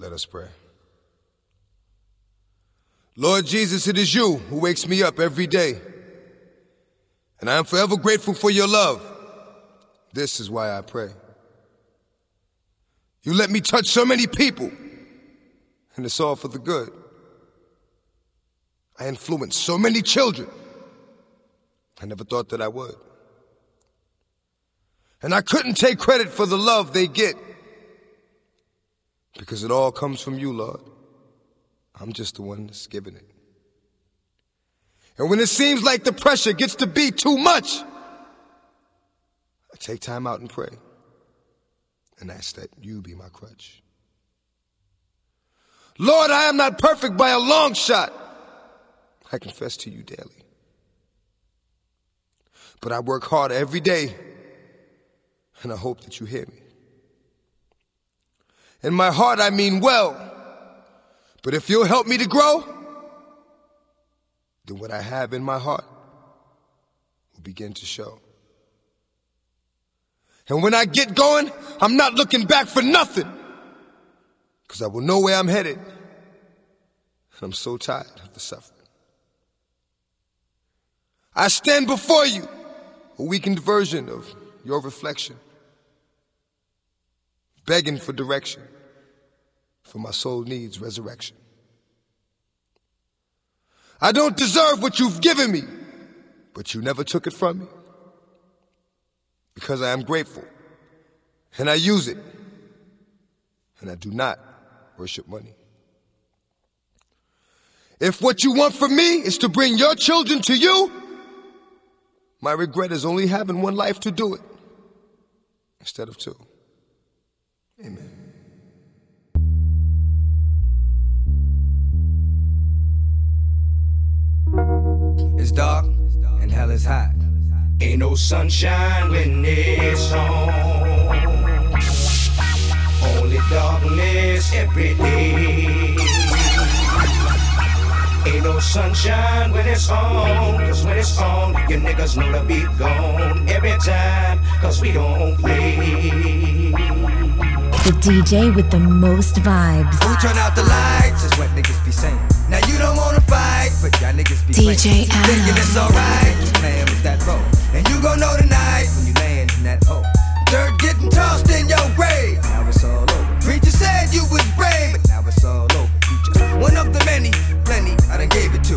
Let us pray. Lord Jesus, it is you who wakes me up every day, and I am forever grateful for your love. This is why I pray. You let me touch so many people, and it's all for the good. I influenced so many children. I never thought that I would. And I couldn't take credit for the love they get, because it all comes from you, Lord. I'm just the one that's giving it. And when it seems like the pressure gets to be too much, I take time out and pray and ask that you be my crutch. Lord, I am not perfect by a long shot. I confess to you daily. But I work hard every day, and I hope that you hear me. In my heart, I mean well, but if you'll help me to grow, then what I have in my heart will begin to show. And when I get going, I'm not looking back for nothing, because I will know where I'm headed, and I'm so tired of the suffering. I stand before you, a weakened version of your reflection, begging for direction, for my soul needs resurrection. I don't deserve what you've given me, but you never took it from me, because I am grateful, and I use it, and I do not worship money. If what you want from me is to bring your children to you, my regret is only having one life to do it instead of two. Amen. It's dark and hell is hot. Ain't no sunshine when it's on. Only darkness every day. Ain't no sunshine when it's on, 'cause when it's on, you niggas know to be gone every time, 'cause we don't play. The DJ with the most vibes. Who turn out the lights is what niggas be saying. Now you don't wanna fight, but y'all niggas be DJ playing. Thinking it's alright, you playing with that bow. And you gon' know tonight when you laying in that hole. Dirt getting tossed in your grave. Now it's all over. Preacher said you was brave, but now it's all over. You just one of the many, plenty I done gave it to.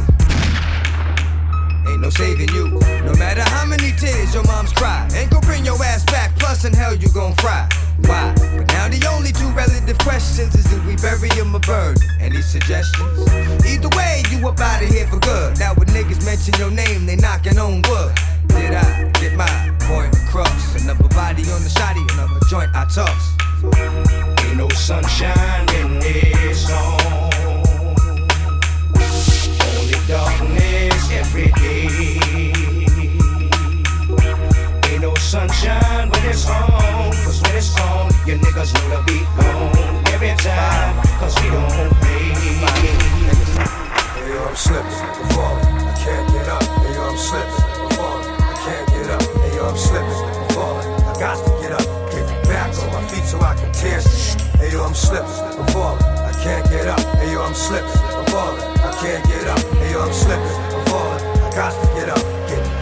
Ain't no saving you. No matter how many tears your mom's cry, ain't gon' bring your ass back, plus in hell you gon' fry. Why? But now the only two relative questions is if we bury him or burn. Any suggestions? Either way, you up out of here for good. Now when niggas mention your name, they knocking on wood. Did I get my point across? Another body on the shotty, another joint I toss. Ain't no sunshine in this song. Darkness every day. Ain't no sunshine when it's on, 'cause when it's on, you niggas know to be gone every time, 'cause we don't play. Hey, yo, I'm slipping, I'm falling, I can't get up. Hey, yo, I'm slipping, I'm falling, I can't get up. Hey, yo, I'm slipping, I'm falling, I got to get up. Get me back on my feet so I can tear. Hey, yo, I'm slipping, I'm falling, I can't get up. Hey, yo, I'm slipping, I'm falling, I can't get up. Hey, yo, I'm slipping, I'm falling, I got to get up. Get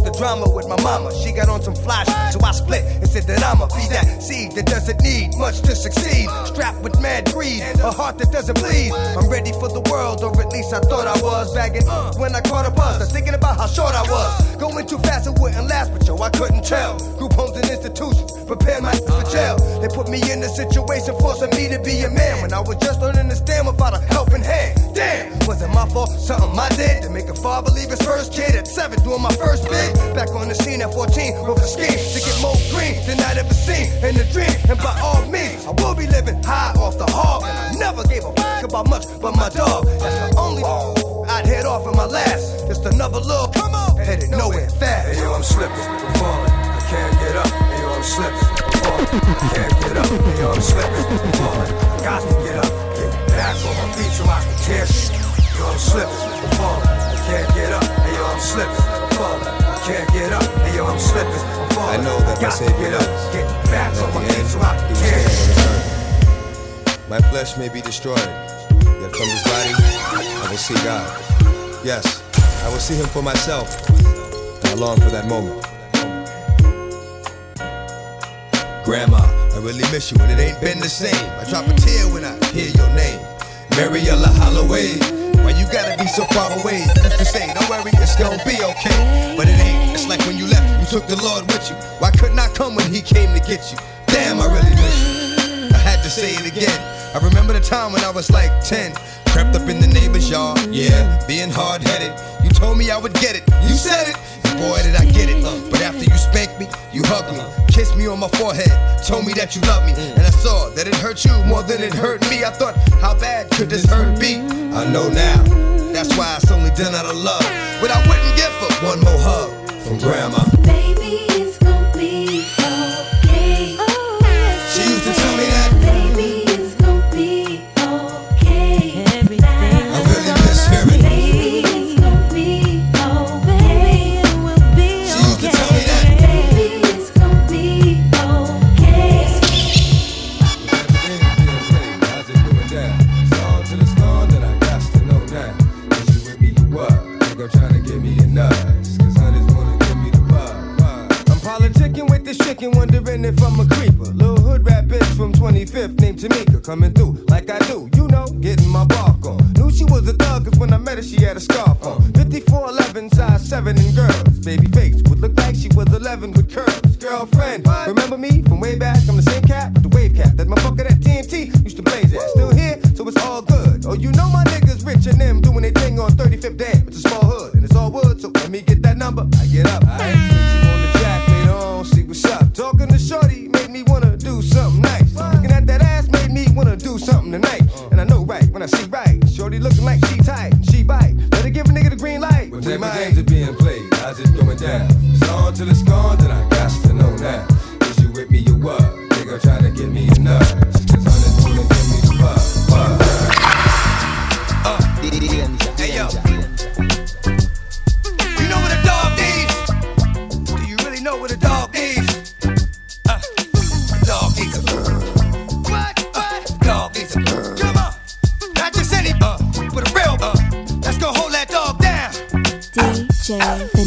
drama with my mama. She got on some fly shit, so I split and said that I'ma be that seed that doesn't need much to succeed. Strapped with mad greed, a heart that doesn't bleed. I'm ready for the world, or at least I thought I was. Bagging when I caught a buzz, I was thinking about how short I was. Going too fast, it wouldn't last, but yo, I couldn't tell. Group homes and institutions prepared my for jail. They put me in a situation forcing me to be a man when I was just learning to stand without a helping hand. Damn, was it my fault? Something I did to make a father leave his first kid at 7 doing my first bid. Back on the scene at 14 with a scheme to get more green than I'd ever seen in a dream. And by all means, I will be living high off the hog. And I never gave a fuck about much but my dog. That's the only I'd head off in my last. Just another little come on, headed nowhere fast. Hey yo, I'm slipping, I'm falling, I can't get up. Hey yo, I'm slipping, I'm falling. Can't get up, they all slipping. Falling, got to get up. Get back on my feet so I can kiss. Yo, I'm slipping, falling. Can't get up, hey yo, I'm slipping, falling. Can't get up, hey yo, I'm slipping, falling. I know that my Savior loves. Get back on my feet so I can kiss. My flesh may be destroyed, yet from his body I will see God. Yes, I will see him for myself. I long for that moment. Grandma, I really miss you and it ain't been the same. I drop a tear when I hear your name, Mariella Holloway. Why you gotta be so far away? If you say, don't worry, it's gonna be okay. But it ain't, it's like when you left, you took the Lord with you. Why couldn't I come when he came to get you? Damn, I really miss you. I had to say it again. I remember the time when I was like 10. Crept up in the neighbor's yard, yeah, being hard-headed. You told me I would get it, you said it. Boy, did I get it, but after you spanked me, you hugged me, kissed me on my forehead, told me that you loved me, and I saw that it hurt you more than it hurt me. I thought, how bad could this hurt be? I know now, that's why it's only done out of love, but I wouldn't give for one more hug from Grandma. Baby, it's gonna be okay. She used to tell me that. Baby, it's gonna be okay. Everything I really miss hearing. Wondering if I'm a creeper. Little hood rat bitch from 25th named Tamika. Coming through like I do, you know, getting my bark on. Knew she was a thug cause when I met her she had a scarf on. 5411, size 7 and girls. Baby face would look like she was 11 with curves. Girlfriend, what? Remember me from way back? I'm the same cat with the wave cap. That motherfucker that TNT used to blaze at. Still here, so it's all good. Oh, you know my niggas rich and them doing their thing on 35th damn. It's a small hood and it's all wood, so let me get that number. I get up, I ain't you on the track. See what's up. Talking to shorty made me wanna do something nice. Looking at that ass made me wanna do something tonight. And I know right when I see right. Shorty looking like she tight, she bite. Let her give a nigga the green light. When every games are being played, how's it going down? It's on till it's gone, then I got to know now. Is you with me, you what? Nigga trying to get me enough. Cause honey's gonna give me the butt. Hey yo.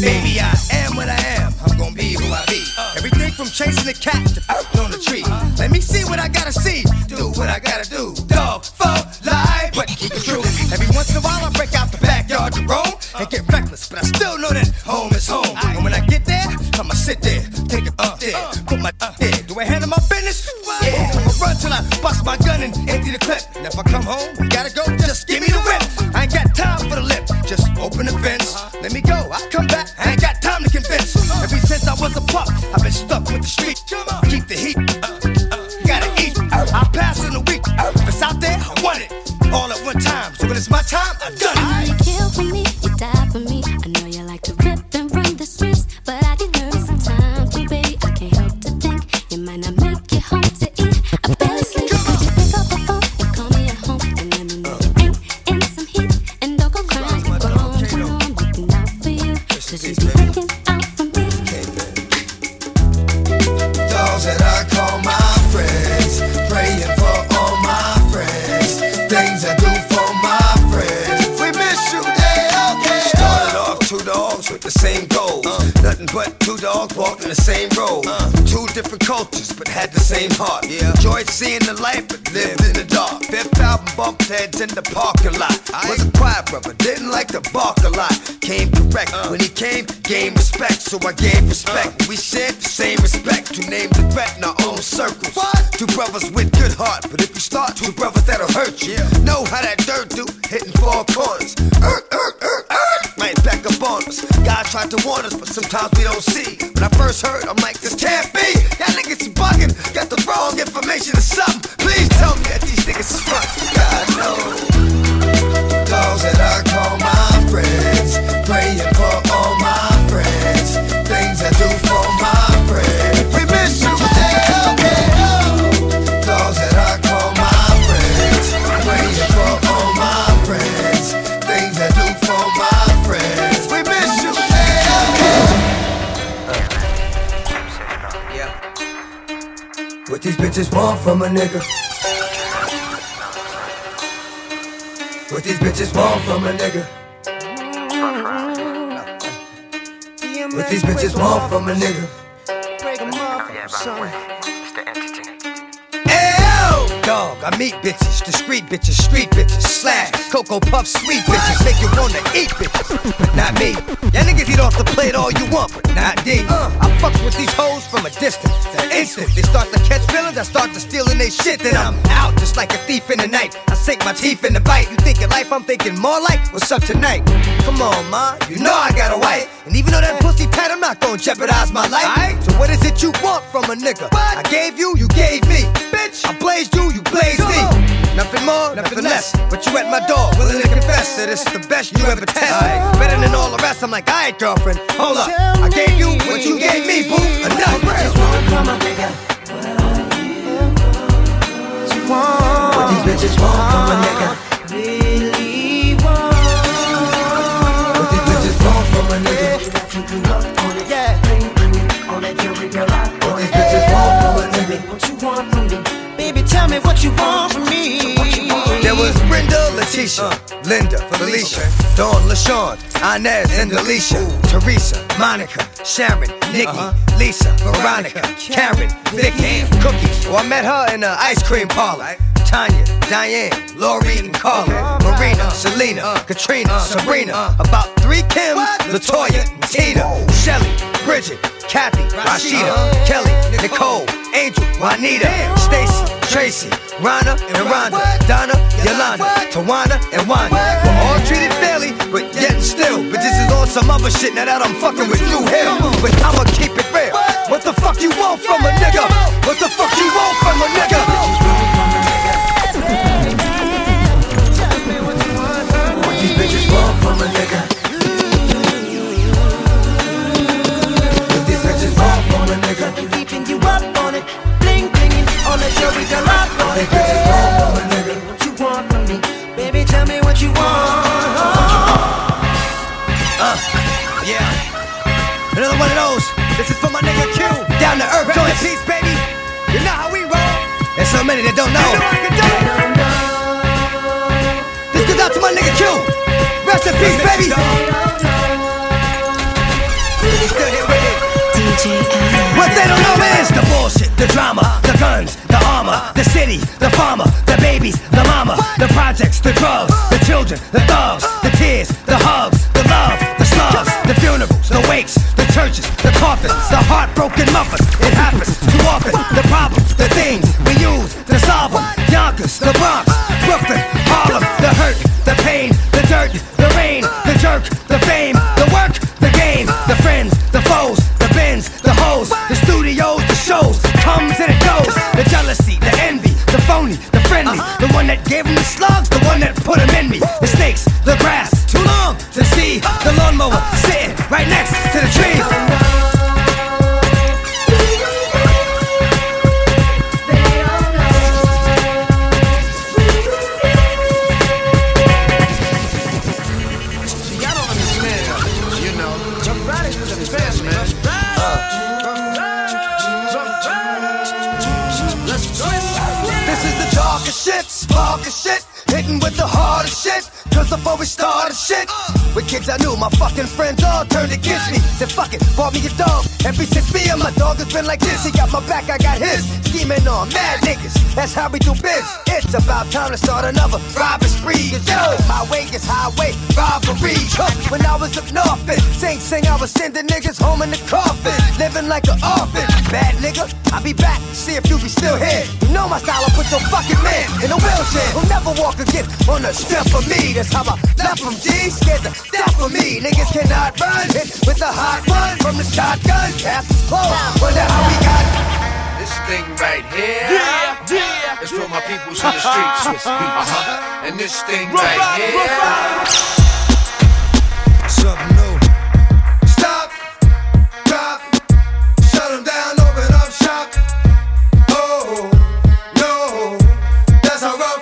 Baby, I am what I am. I'm gonna be who I be. Everything from chasing the cat to perking on the tree. Let me see what I gotta see. Do what I gotta do. Dog for life, but keep it true. Every once in a while I break out the backyard to roam and get reckless, but I still know that home is home. And when I get there, I'ma sit there, take it up there, put my there. Do I handle my business? Yeah, I'ma run till I bust my gun and empty the clip. And if I come home, I gotta go, just give me the whip. I ain't got time for the lip. Just open the fence, let me go. I come back, I ain't got time to convince. Ever since I was a pup, I've been stuck with the street. Keep the heat, gotta eat. I pass in a week. If it's out there, I want it all at one time. So when it's my time, I done it. I know you kill for me, you die for me. I know you like to rip and run the streets, but I get nervous sometimes, baby. I can't help to think you might not make it home to eat. I barely sleep. But two dogs walking the same road. Two different cultures, but had the same heart. Yeah. Enjoyed seeing the light, but lived in the dark. Fifth album bumped heads in the parking lot. I was a quiet brother, didn't like to bark a lot. Came correct, when he came, gained respect. So I gave respect, we shared the same respect. Two names a threat in our own circles. What? Two brothers with good heart, but if you start, two brothers that'll hurt you. Yeah. Know how that dirt do, hitting four corners. Right back up on us. God tried to warn us, but sometimes we don't see. When I first heard, I'm like, this can't be. Y'all niggas bugging, got the wrong information or something. Please tell me that these niggas is fucking. God knows. Dogs that I call my friends, praying for all my friends, things I do for my friends. We miss you, L.K. What these bitches want from a nigga? What these bitches want from a nigga? What these bitches want from a nigga? Ew! Dog, I meet bitches, discreet bitches, street bitches, slash, Cocoa Puff, sweet bitches, make you wanna eat bitches, but not me. Y'all niggas eat off the plate all you want, but not D. I fucks with these hoes from a distance. The instant they start to catch feelings, I start to stealing their shit, then I'm out just like a thief in the night. I sink my teeth in the bite. You thinking life, I'm thinking more like what's up tonight. Come on, ma, you know I got a wife, and even though that pussy tight, I'm not gonna jeopardize my life. Right? So what is it you want from a nigga? What? I gave you, you gave me. Bitch, I blazed you, you blazed me. Nothing more, nothing less, but you at my door, willing to confess that it's the best you ever test. Right. Better than all the rest, I'm like, alright, girlfriend, hold up. I gave you what you gave me, boo, enough. What these bitches want from a nigga? What these bitches want from a nigga? Really want. What these bitches want from a nigga? Yeah. What these bitches want from a nigga? What you want from me? Baby, tell me what you want from me. There was Brenda, Leticia, Linda, Felicia, Dawn, LaShawn, Inez, and Alicia, Teresa, Monica, Sharon, Nikki, Lisa, Veronica, Karen, Vicky, Cookies. Well, I met her in an ice cream parlor. Tanya, Diane, Lori, and Carla, Marina, Selena, Katrina, Sabrina, about 3 Kims, LaToya, and Tina, Shelly, Bridget, Kathy, Rashida, Kelly, Nicole, Angel, Juanita, Stacy, Tracy, Rhonda, and Rhonda, Donna, Yolanda, Tawana, and Wanda. We're all treated fairly, but yet still. But this is on some other shit now that I'm fucking with you here. But I'ma keep it real. What the fuck you want from a nigga? What the fuck you want from a nigga? What these bitches want from a nigga? What these bitches want from a nigga? I've been keeping you up on it, bling blinging on the jewelry, got up on it. What these bitches want from a nigga? What you want from me? Baby, tell me what you want. Yeah, another one of those. This is for my nigga Q. Down to earth, joint peace, baby. You know how we roll. There's so many that don't know. You know I can do it. This goes out to my nigga Q. Rest in peace, baby. What they don't know is the bullshit, the drama, the guns, the armor, the city, the farmer, the babies, the mama, the projects, the drugs, the children, the thugs, the tears, the hugs, the love, the slugs, the funerals, the wakes, the churches, the coffins, the heartbroken muffins. It happens too often. The problems, the things we use to solve them. Yonkers, the Bronx, Brooklyn, Harlem, the hurt, the pain, the dirt, the rain, the jerk, the fame, the work, the game, the friends, the foes, the bins, the hoes, the studios, the shows, comes and it goes, the jealousy, the envy, the phony, the friendly, the one that gave him the slugs, the one that put him in me, the snakes, the grass, too long to see, the lawnmower sitting right next to the tree. With the hardest shit, cause before we started shit, with kids I knew, my fucking friends all turned against me. Said fuck it, bought me a dog. Every 6 p.m. my dog has been like this. He got my back, I got his. Scheming on mad niggas, that's how we do biz. It's about time to start another robbery spree. Yo, my way is highway robbery. When I was up north in Sing Sing, I was sending niggas home in the coffin, living like an orphan. Bad nigga, I'll be back, see if you be still here. You know my style, I put your fucking man in a wheelchair. Who'll never walk again on the step for me, that's how I left them G. Scared the death for me, niggas cannot run. Hit with a hot one from the shotgun. Cast is close, wonder how we got this thing right here. Yeah. It's for my peoples in the streets, Swiss beats. And this thing right here. Something new. Stop, drop, shut them down, open up shop. Oh, no, that's how rough.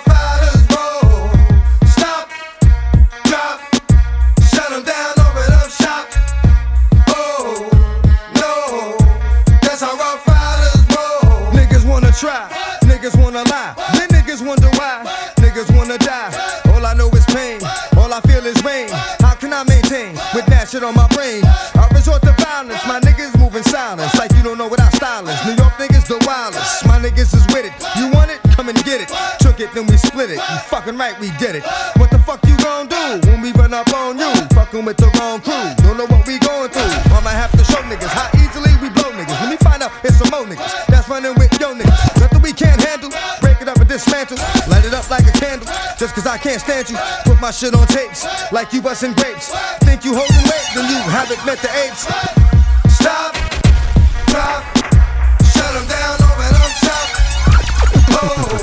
try. Niggas wanna lie, then niggas wonder why. Niggas wanna die. All I know is pain, all I feel is rain. How can I maintain with that shit on my brain? I resort to violence, my niggas move in silence. Like you don't know what I style is. New York niggas the wildest, my niggas is with it. You want it? Come and get it. Took it, then we split it. You fucking right, we did it. What the fuck you gon' do when we run up on you? Fucking with the wrong crew, don't know what we going through. I'ma have to show niggas how easily we blow niggas. Let me find out it's some more niggas that's running with yo niggas. Nothing we can't handle, break it up and dismantle. Light it up like a candle, just cause I can't stand you. Put my shit on tapes, like you bustin' grapes. Think you holdin' weight, then you haven't met the apes. Stop, drop, shut them down over and on top. Oh,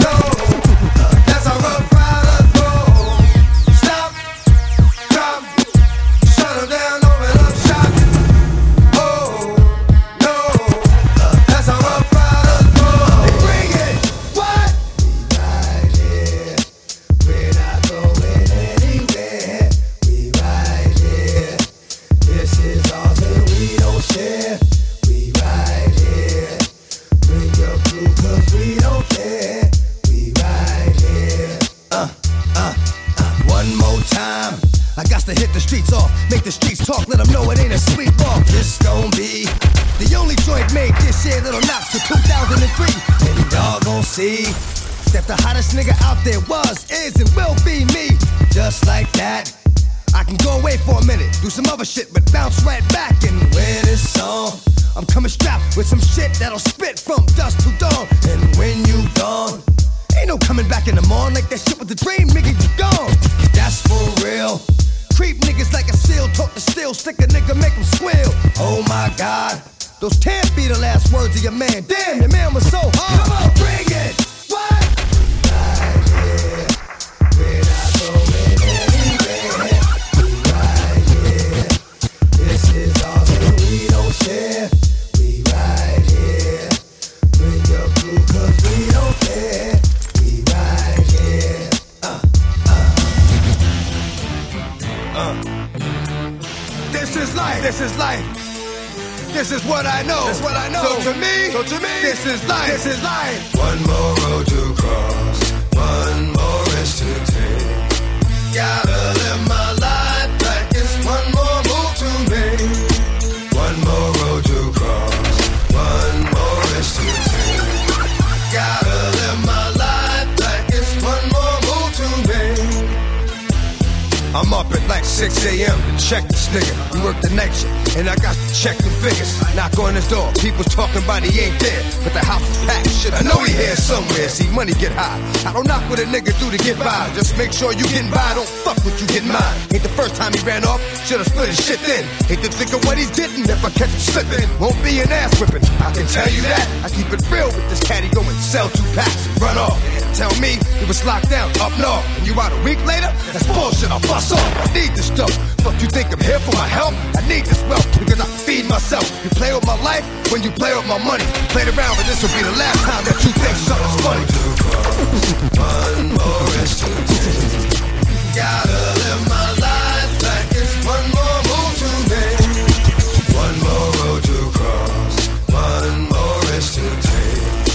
no. To hit the streets off, make the streets talk, let them know it ain't a sweet walk. This gon' be the only joint made this year that'll knock to 2003. And y'all gon' see that the hottest nigga out there was, is, and will be me. Just like that, I can go away for a minute, do some other shit, but bounce right back. And when it's on, I'm coming strapped with some shit that'll spit from dusk to dawn. And when you gone, ain't no coming back in the morning. Like that shit with the dream, nigga, you gone. That's for real. Creep niggas like a seal, talk to steel, stick a nigga, make him squeal. Oh my God, those can't be the last words of your man. Damn, your man was so hard. Come on, bring it. What? We not going anywhere. We right here. This is all that we don't share. We right here. Bring your crew 'cause we don't care. This is life. This is life. This is what I know. That's what I know. So to me, this is life. This is life. One more road to cross, one more risk to take. Gotta live my life like it's one more move to make. One more road to cross, one more risk to take. Gotta live my life like it's one more move to make. I'm up at like 6 a.m. to check this nigga. You work the night shift, and I got to check the figures. Knock on his door, people's talking about he ain't there, but the house is packed. Shit, I know he here somewhere. See, money get high. I don't knock what a nigga do to get by. Just make sure you getting by. Don't fuck with you getting mine. Ain't the first time he ran off. Should've split his shit then. Hate to think of what he's getting if I catch him slipping. Won't be an ass whipping. I can tell you that. I keep it real with this caddy going. Sell 2 packs and run off. Tell me he was locked down up north, and you out a week later? That's bullshit. I'll bust off. I need this stuff. Fuck you think I'm here for my help? I need this wealth because I feed myself. You play with my life when you play with my money. Played around, but this will be the last time that you think something's funny. One more is to take. Gotta live my life like it's one more move to make. One more road to cross. One more is to take.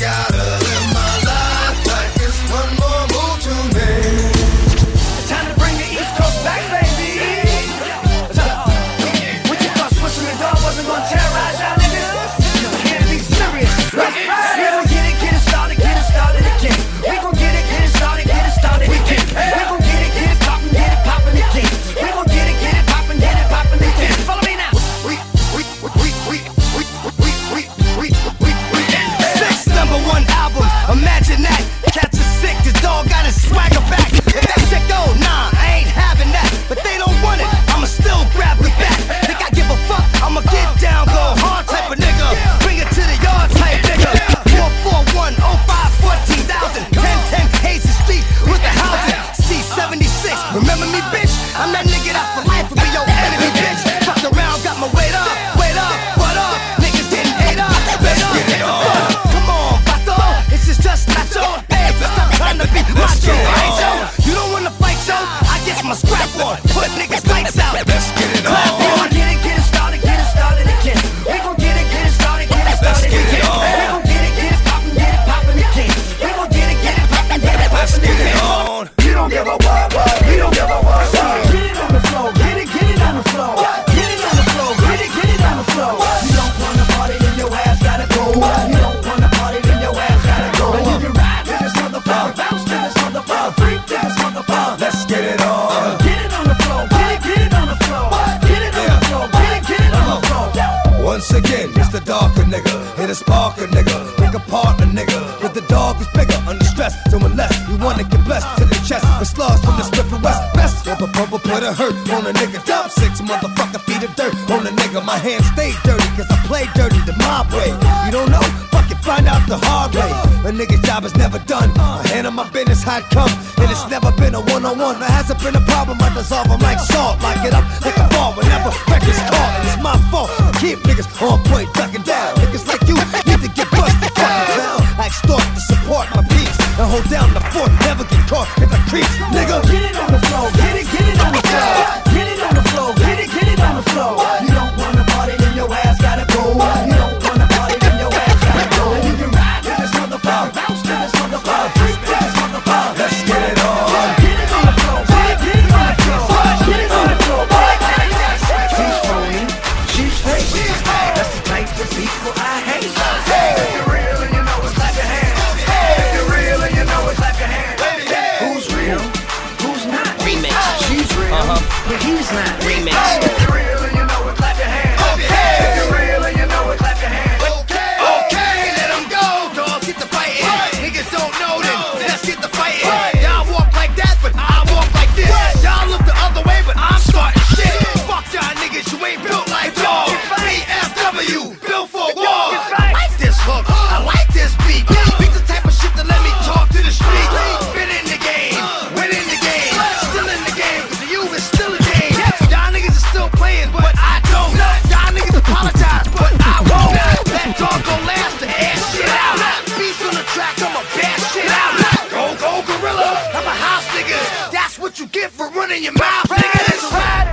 Gotta live my life like it's one more move to make. It's time to bring the East Coast back, baby. We gon' get it started, get it poppin', spark a nigga, make a partner nigga. If the dog is bigger, under stress, doing less. You wanna get blessed to the chest, with slugs from the Smith and West. Best of a bumble, put a hurt on a nigga. Dump six motherfucker feet of dirt on a nigga. My hands stay dirty, cause I play dirty the mob way. You don't know? Fuck it, find out the hard way. A nigga's job is never done. A hand on my business, how it come? And it's never been a one-on-one. There hasn't been a problem, I dissolve them like salt. Lock it up like a ball, whenever records call. And it's my fault, keep niggas on point, ducking down. Niggas like you need to get busted down. I extort to support my peace and hold down the fort, never get caught in the creeps, nigga. Get it on the floor, get it on the floor. Get it on the floor, get it on the floor. You don't wanna party, then your ass gotta go. You don't wanna party, then your ass gotta go. And you can ride to this motherfucker, bounce to this motherfucker, freak to this motherfucker. Let's get it on. Get it on the floor, get it on the floor. Get it on the floor, she's for me, she's fake. That's the type of people I hate. If you're real and you know it, clap your hands. If you're real and you know it, clap your hands. Who's real? Who's not? Remix. She's real, but he's not. Remix. If you're real and you know it, clap your hands. If you're real and you know it, clap your hands. Okay, okay, let them go. Dogs get the fighting. Niggas don't know them. Let's get the fighting. Y'all walk like that, but I walk like this. Y'all look the other way, but I'm starting shit. Fuck y'all niggas, you ain't built like y'all. BFW, built for war. I like this hook. I like this beat. Beat the type of shit that let me talk to the street. Been in the game, went in the game, still in the game, cause the U is still a game. Y'all niggas are still playing, but I don't. Y'all niggas apologize, but I won't. That dog gon' last to ass shit out. Beats on the track, I'ma bash shit out. Go, go, gorilla, I'm a house nigga. That's what you get for running your mouth, nigga. That's right.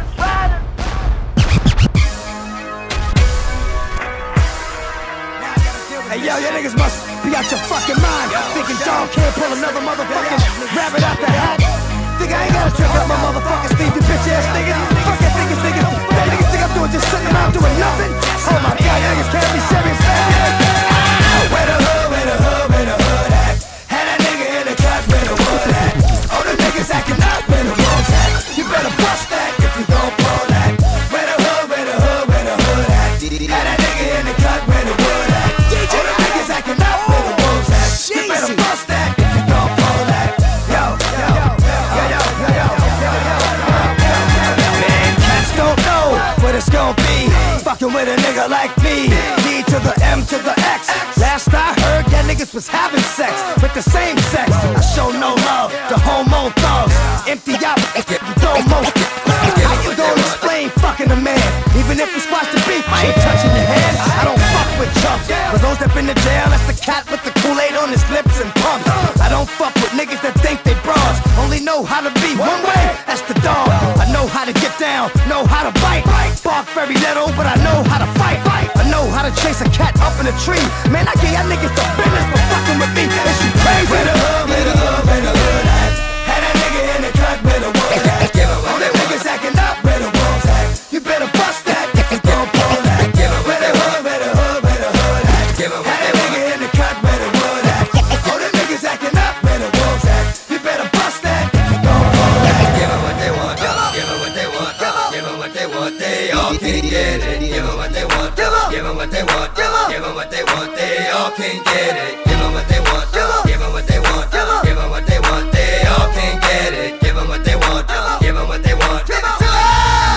Hey yo, you niggas must be out your fucking mind. Thinking dog can't pull another motherfucking rabbit out the hat. Think I ain't gotta trip out my motherfucking sleeve, you bitch ass niggas. Fucking niggas. That niggas think I'm doing just sitting around doing nothing. Oh my god, niggas can't be serious. Where the hood, where the hood, where the hood at? Had a nigga in the cut, where the wood at? All the niggas acting up where the wood's at. You better bust that if you don't pull that. Where the hood, where the hood, where the hood at? Had a nigga in the cut, where the wood at? All the niggas acting up where the wolves at. You better bust that if you don't pull that. Yo, yo, yo, yo, yo, yo, yo, yo, yo, yo. Man, cats don't know what it's gon' be. Fucking with a nigga like me. D to the M to the X. Last I heard, yeah, niggas was having sex with the same sex. I show no love to homo thugs. Empty out, you don't most. How you gon' explain fucking a man? Even if you squash the beef, I ain't touching your hand. I don't fuck with chumps. For those that been to jail, that's the cat with the Kool-Aid on his lips and pumps. I don't fuck with niggas that think they bras. Only know how to be one way, that's the dog. I know how to get down, know how to bite. Bark very little, but I know how to fight. I know how to chase a cat up in a tree. Man, I gave y'all niggas the business for fucking with me. And she crazy. Where the hood, where the hood, where the hood at? Had that nigga in the cut, where the wood at? All the niggas acting up, where the wolves at? You better bust that if you don't pull that. Where the hood, where the hood, where the hood at? Had that nigga in the cut, where the wood at? All the niggas acting up, where the wolves at? You better bust that if you don't pull that. Give them what they want, give them what they want, give them what they want. They all can't get it. Give them what they want, give them what they want, give them what they want. They all can't get it. Give them what they want, give them what they want, give them what they want. They all can't get it. Give them what they want, give them what they want.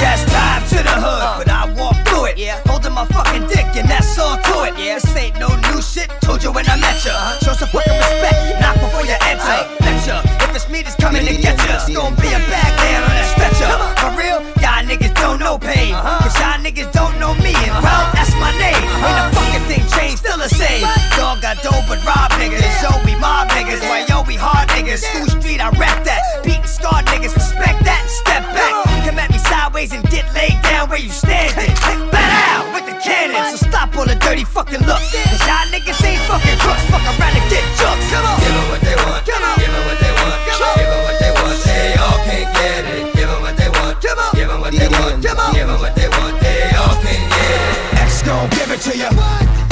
Cast time to the hood, but I walk through it. Holding my fucking dick and that's all to it. This ain't no new shit, told you when I met ya. Show some fucking respect, knock before you enter. Betcha, if it's me that's coming to get ya, it's gon' be a bag man on that stretcher. For real, y'all niggas don't know pain, cause y'all niggas don't know me. And well, that's my name, ain't a fucking thing changed, still the same. Dog got dope but rob niggas, yo we mob niggas, why yo we hard niggas. School street, I rap that, beat and scarred niggas, respect that, step back. Come at me sideways and get laid down where you standing. Bat out with the cannon, so stop all the dirty fucking looks, cause y'all niggas ain't fucking crooks. Fuck around and get jokes. Come on, give them what they want, give them what they want, give them what they want. They all can't get it. Give them what they want, give them what they want, give them what they want. They all can't get it. X gon' give it to you.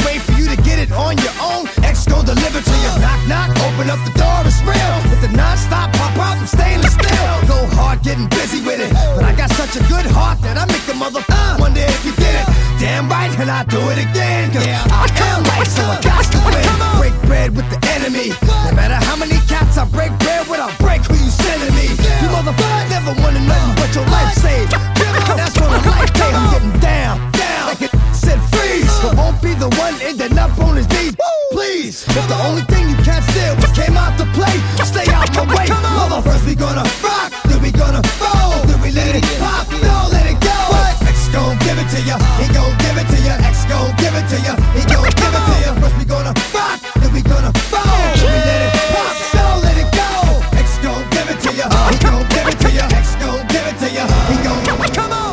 Wait for you to get it on your own. X gon' deliver to you. Knock knock, open up the door, it's real. With the non-stop pop out, I'm stainless steel. Go hard, getting busy with it, but I got such a good heart that I make the motherfucker wonder if you did it. Damn right, Can I do it again? Cause yeah, I come right, so I got to win. Break bread with the enemy. No matter how many cats I break bread with, I'll break who you sending me. You motherfucker never wanted nothing but your life saved. That's what I'm like, hey, I'm getting down, down. Like it said freeze, but won't be the one ending up on his knees. Please, if the only thing you cats did was came out to play, stay out my way. Mother, first we gonna rock, then we gonna roll, then we let it pop, don't let it go. X gon' give it to ya, he gon' give it to ya. X gon' give it to ya, he gon' give it to ya. First we gonna rock, then we gonna roll, then we let it pop, don't let it go. X gon' give it to ya, he gon' give it to ya. X gon' give it to ya, he gon' give it to ya. Come on.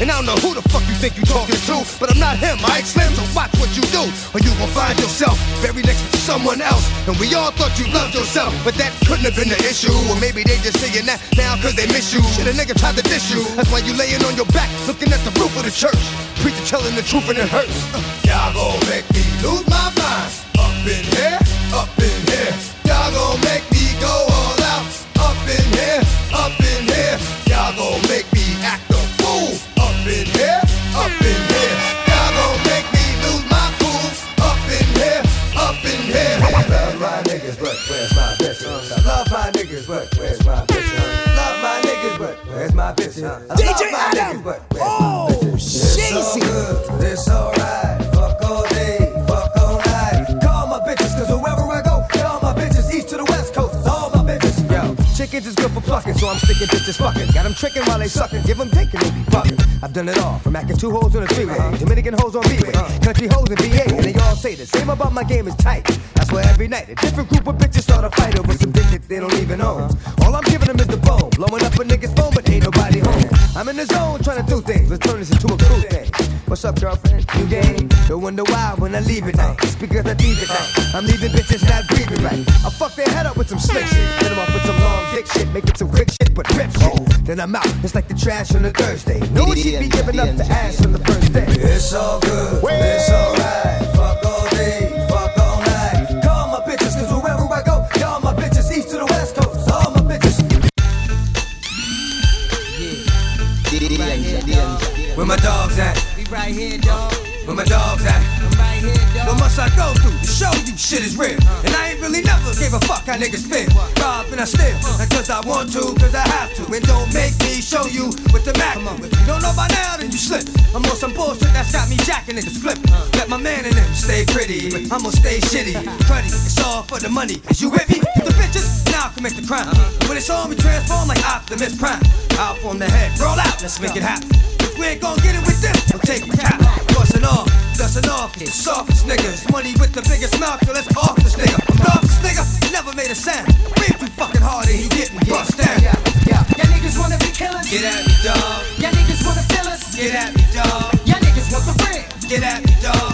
And I don't know who the fuck you think you talking to, but I'm not him, I Slim, so watch what you do, or you gon' find yourself buried next to someone else. And we all thought you loved yourself, but that couldn't have been the issue. Or maybe they just saying that now cause they miss you. Shit, a nigga tried to diss you, that's why you laying on your back, looking at the roof of the church. Preacher telling the truth and it hurts. Y'all gon' make me lose my mind, up in here, up in here. Y'all gon' make me go all out, up in here, up in here. Y'all gon' make me act the fool, up in here, up in here. Y'all gon' make me lose my cool, up in here, up in here. I love my niggas, but where's my bitch? I love my niggas, but where's my bitch? I love my niggas, but where's my bitch? I love DJ my Adam. Niggas, but where's my bitch? Oh, it's so good, it's alright. Fuck all day, fuck all night. Call my bitches, cause wherever I go, call my bitches, east to the west coast. Chickens is good for plucking, so I'm sticking bitches fucking. Got them tricking while they sucking, give them dick and they be fucking. I've done it all, from acting two hoes on a three-way, Dominican hoes on B-way, country hoes in VA, and they all say the same about my game is tight. That's why every night a different group of bitches start a fight over some dick that they don't even own. All I'm giving them is the bone, blowing up a nigga's phone, but ain't nobody home. I'm in the zone trying to do things, let's turn this into a crew thing. What's up, girlfriend? You game? Don't wonder why when I leave at night, it's because I leave at night. I'm leaving bitches not breathing right. I fuck their head up with some slick shit, hit them off with some long dick shit, make it some quick shit but rip shit. Then I'm out, it's like the trash on a Thursday. Knew what she'd be giving up the ass on the first day. It's all good, it's all right. Fuck all day, fuck all night. Call my bitches, cause wherever I go, y'all my bitches, east to the west coast, all my bitches. Yeah. Where my dogs at? We right here, dog. Where my dogs at? What must I go through to show you shit is real? And I ain't really never gave a fuck how niggas feel. Rob and I steal, and cause I want to, cause I have to. And don't make me show you with the Mac. Don't know by now, then you slip. I'm on some bullshit that's got me jacking niggas flipping. Let my man and them stay pretty, but I'ma stay shitty. Cruddy, it's all for the money. Is you with me? Get the bitches, now I can make the crime. When it's on, we transform like Optimus Prime. Out on the head, roll out, let's make it happen. we ain't gon' get it with them. I'm taking cap, bustin' off, dustin' off, the softest niggas. Money with the biggest mouth, so let's off this nigga. Softest nigga, never made a sound. Breathe too fucking hard and you getting bust down. Y'all niggas wanna be killers. Get at me, dog. Y'all niggas wanna fill us. Get at me, dog. Y'all niggas want the bread. Get at me, dog.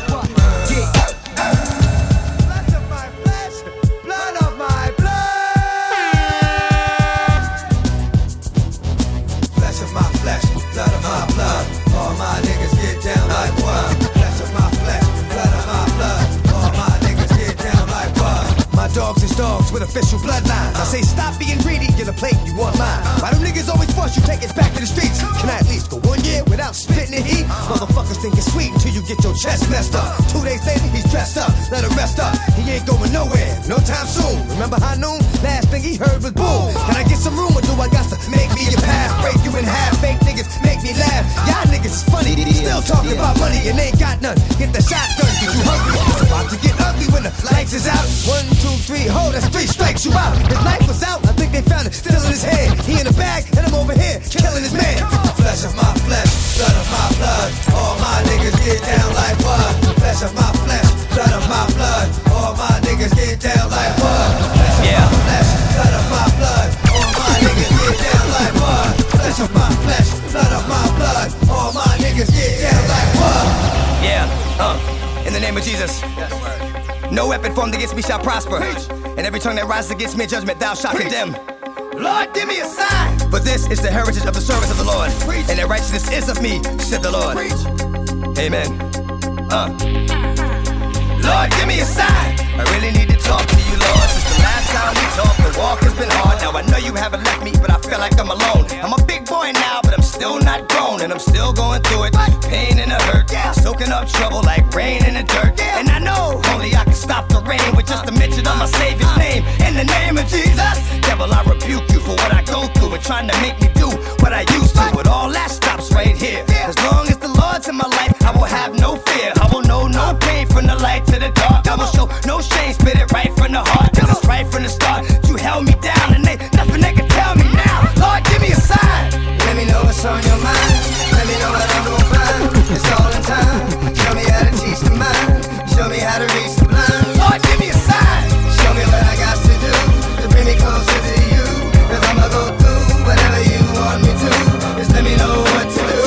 Dogs is dogs with official bloodlines. I say stop being greedy, get a plate, you want mine. Why them niggas always force you take it back to the streets? Can I at least go 1 year without spitting the heat? Motherfuckers think it's sweet until you get your chest messed up. 2 days later, he's dressed up, let him rest up. He ain't going nowhere, no time soon. Remember high noon? Last thing he heard was boom. Can I get some room or do I got to make me your path? Break you in half, fake niggas make me laugh. Y'all niggas is funny, still talking about money and ain't got none. Get the shotgun, get you hungry. It's about to get ugly when the lights is out. 1, 2, 3, hold, that's 3 strikes, you out. His life was out, I think they found it, still in his head. He in the bag, and I'm over here, killing his man. Flesh of my flesh, blood of my blood. All my niggas get down like what? Flesh of my flesh, blood of my blood. All my niggas get down like what? Flesh of my flesh, blood of my blood. All my niggas get down like what? Flesh of my flesh, blood of my blood. All my niggas get down like what? In the name of Jesus. No weapon formed against me shall prosper. Preach. And every tongue that rises against me in judgment thou shalt condemn. Lord, give me a sign. For this is the heritage of the servants of the Lord. Preach. And that righteousness is of me, said the Lord. Preach. Amen. Lord, give me a sign. I really need to talk to you, Lord. Since the last time we talked, the walk has been hard. Now I know you haven't left me, but I feel like I'm alone. I'm a big boy now, but I'm still not grown. And I'm still going through it, pain and a hurt. Soaking up trouble like rain in the dirt. And I know only I can stop the rain with just a mention of my Savior's name. In the name of Jesus, devil, I rebuke you for what I go through and trying to make me do what I used to. But all that stops right here. As long as the Lord's in my life, I will have no fear. I will know no pain from the light to the dark. I will show no shame, spit it right from the heart. It's right from the start, you held me down and ain't nothing they can tell me now. Lord, give me a sign. Let me know what's on your mind. Let me know what I'm gonna find. It's all in time. Show me how to teach the mind. Show me how to reach the blind. Lord, give me a sign. Show me what I got to do to bring me closer to you. 'Cause I'ma go through whatever you want me to. Just let me know what to do.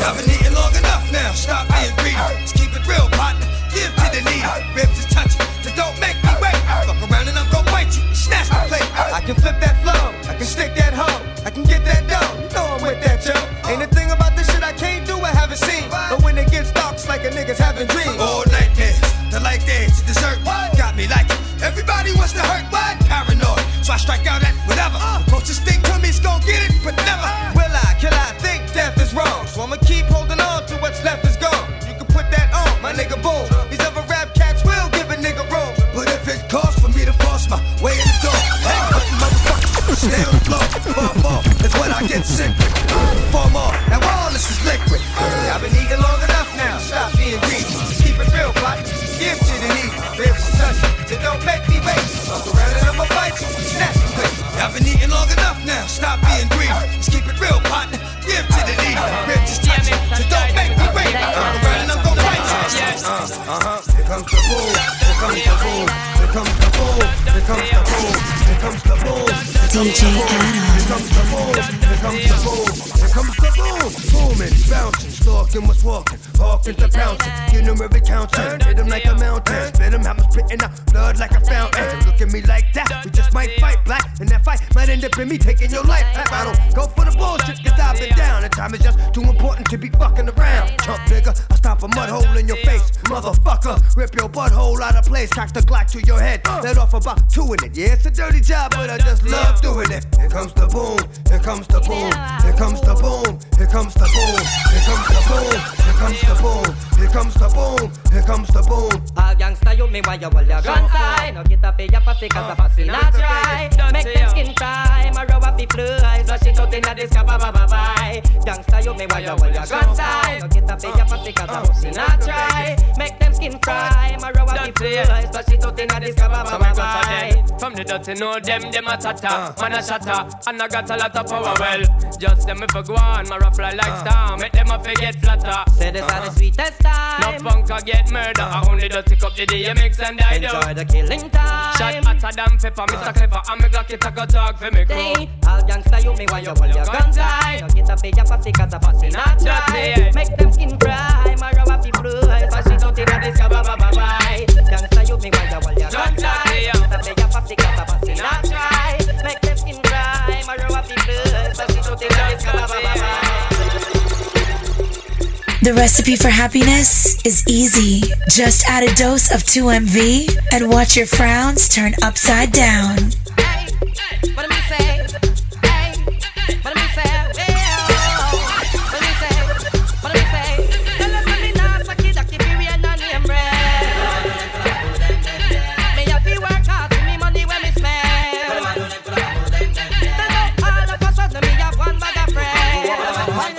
I've been eating long enough now. Stop being greedy. Just keep it real, partner. Give to the need. Ribs is touching. So don't make me wait. Fuck around and I'm gonna bite you. Snatch the plate. I can flip that flow. I can stick that hoe. I can get that dough. You know I'm with that, yo. Ain't a thing about this shit I can't do, I haven't seen. But when it gets dark, it's like a nigga's having dreams. All night dance, the light dance, the dessert. Got me like it. Everybody wants to hurt, but paranoid. So I strike out at whatever. Closest thing to me's gon' get it, but never. Will I, can I think death is wrong? So I'ma keep holding on to what's left is gone. You can put that on, my nigga Bull. These other rap cats will give a nigga room. But if it costs for me to force my way in the door, hey, motherfucker, stay on the floor. Form off is what I get sick with. Form off, now all this is liquid. I've been eating long enough now, stop being greedy. Keep it real, buddy. Give to the need, ribs to touch it. So don't make me wait. Fuck around and I'ma bite you. Snatch the plate. I've been eating long enough now. Stop being greedy. Just keep it real, partner. Give to the need. Ribs to touch it. So don't make me wait. Fuck around and I'm gonna bite you. Here comes the fool. Here comes the fool. Here comes the fool. Here comes the fool. Here comes the fool. DJ Adam. Here comes the fool. Here comes the fool. Here comes the fool. Booming, bouncing, stalking, what's walking, hawking to pouncing. You know every count. Hit him like a mountain. Spit him, have him spitting out. Like a fountain, look at me like that. We just might fight black, and that fight might end up in me taking your life. I don't go for the bullshit, 'cause I've been down, and time is just too important to be fucking around. Chump nigga, I stomp a mud hole in your face, motherfucker. Rip your butthole out of place, cock the Glock to your head. Let off about 2 in it. Yeah, it's a dirty job, but I just love doing it. Here comes the boom, here comes the boom, here comes the boom, here comes the boom, here comes the boom, here comes the boom, here comes the boom, here comes the boom. All gangsta, you mean why you all your guns? No get up here for sick as a fussy not try. Make them skin cry, my row up the flies. Flush it out in the disc, ba-ba-ba-bye. Youngster, you may want your gun tie. No get up here for sick as a fussy not try. Make them skin cry, my row up the clear. But she don't think I discover so my God. From the dirty know them a tatter. Man a shatter, and I got a lot of power. Well, just them if I go on, my rough fly like star. Make them a forget flatter. Say this are the sweetest time. No punk get murder. I only dirty cup the DMX and I do. Enjoy the killing time. Shot hotter than pepper, Mr. Clever. And me Glock it a go talk for me crew. All gangsta you me want you hold your guns high. You get a pay your pussy 'cause a pussy not dry. Make them skin cry, my rubber people blue. But she don't think I discover my bye. Gangsta you me want you hold your guns high. You get a pay your pussy 'cause a pussy not dry. Make them skin cry, my rubber people blue. But she don't think I discover my bye. The recipe for happiness is easy. Just add a dose of 2MV and watch your frowns turn upside down. Hey, hey, what do we say? Hey, what do we say? What do we say? What do we say? Tell us something now, sucky ducky, period, and name bread. May I be work hard to me money when we spend. Then all of a sudden, me have one bag of friends.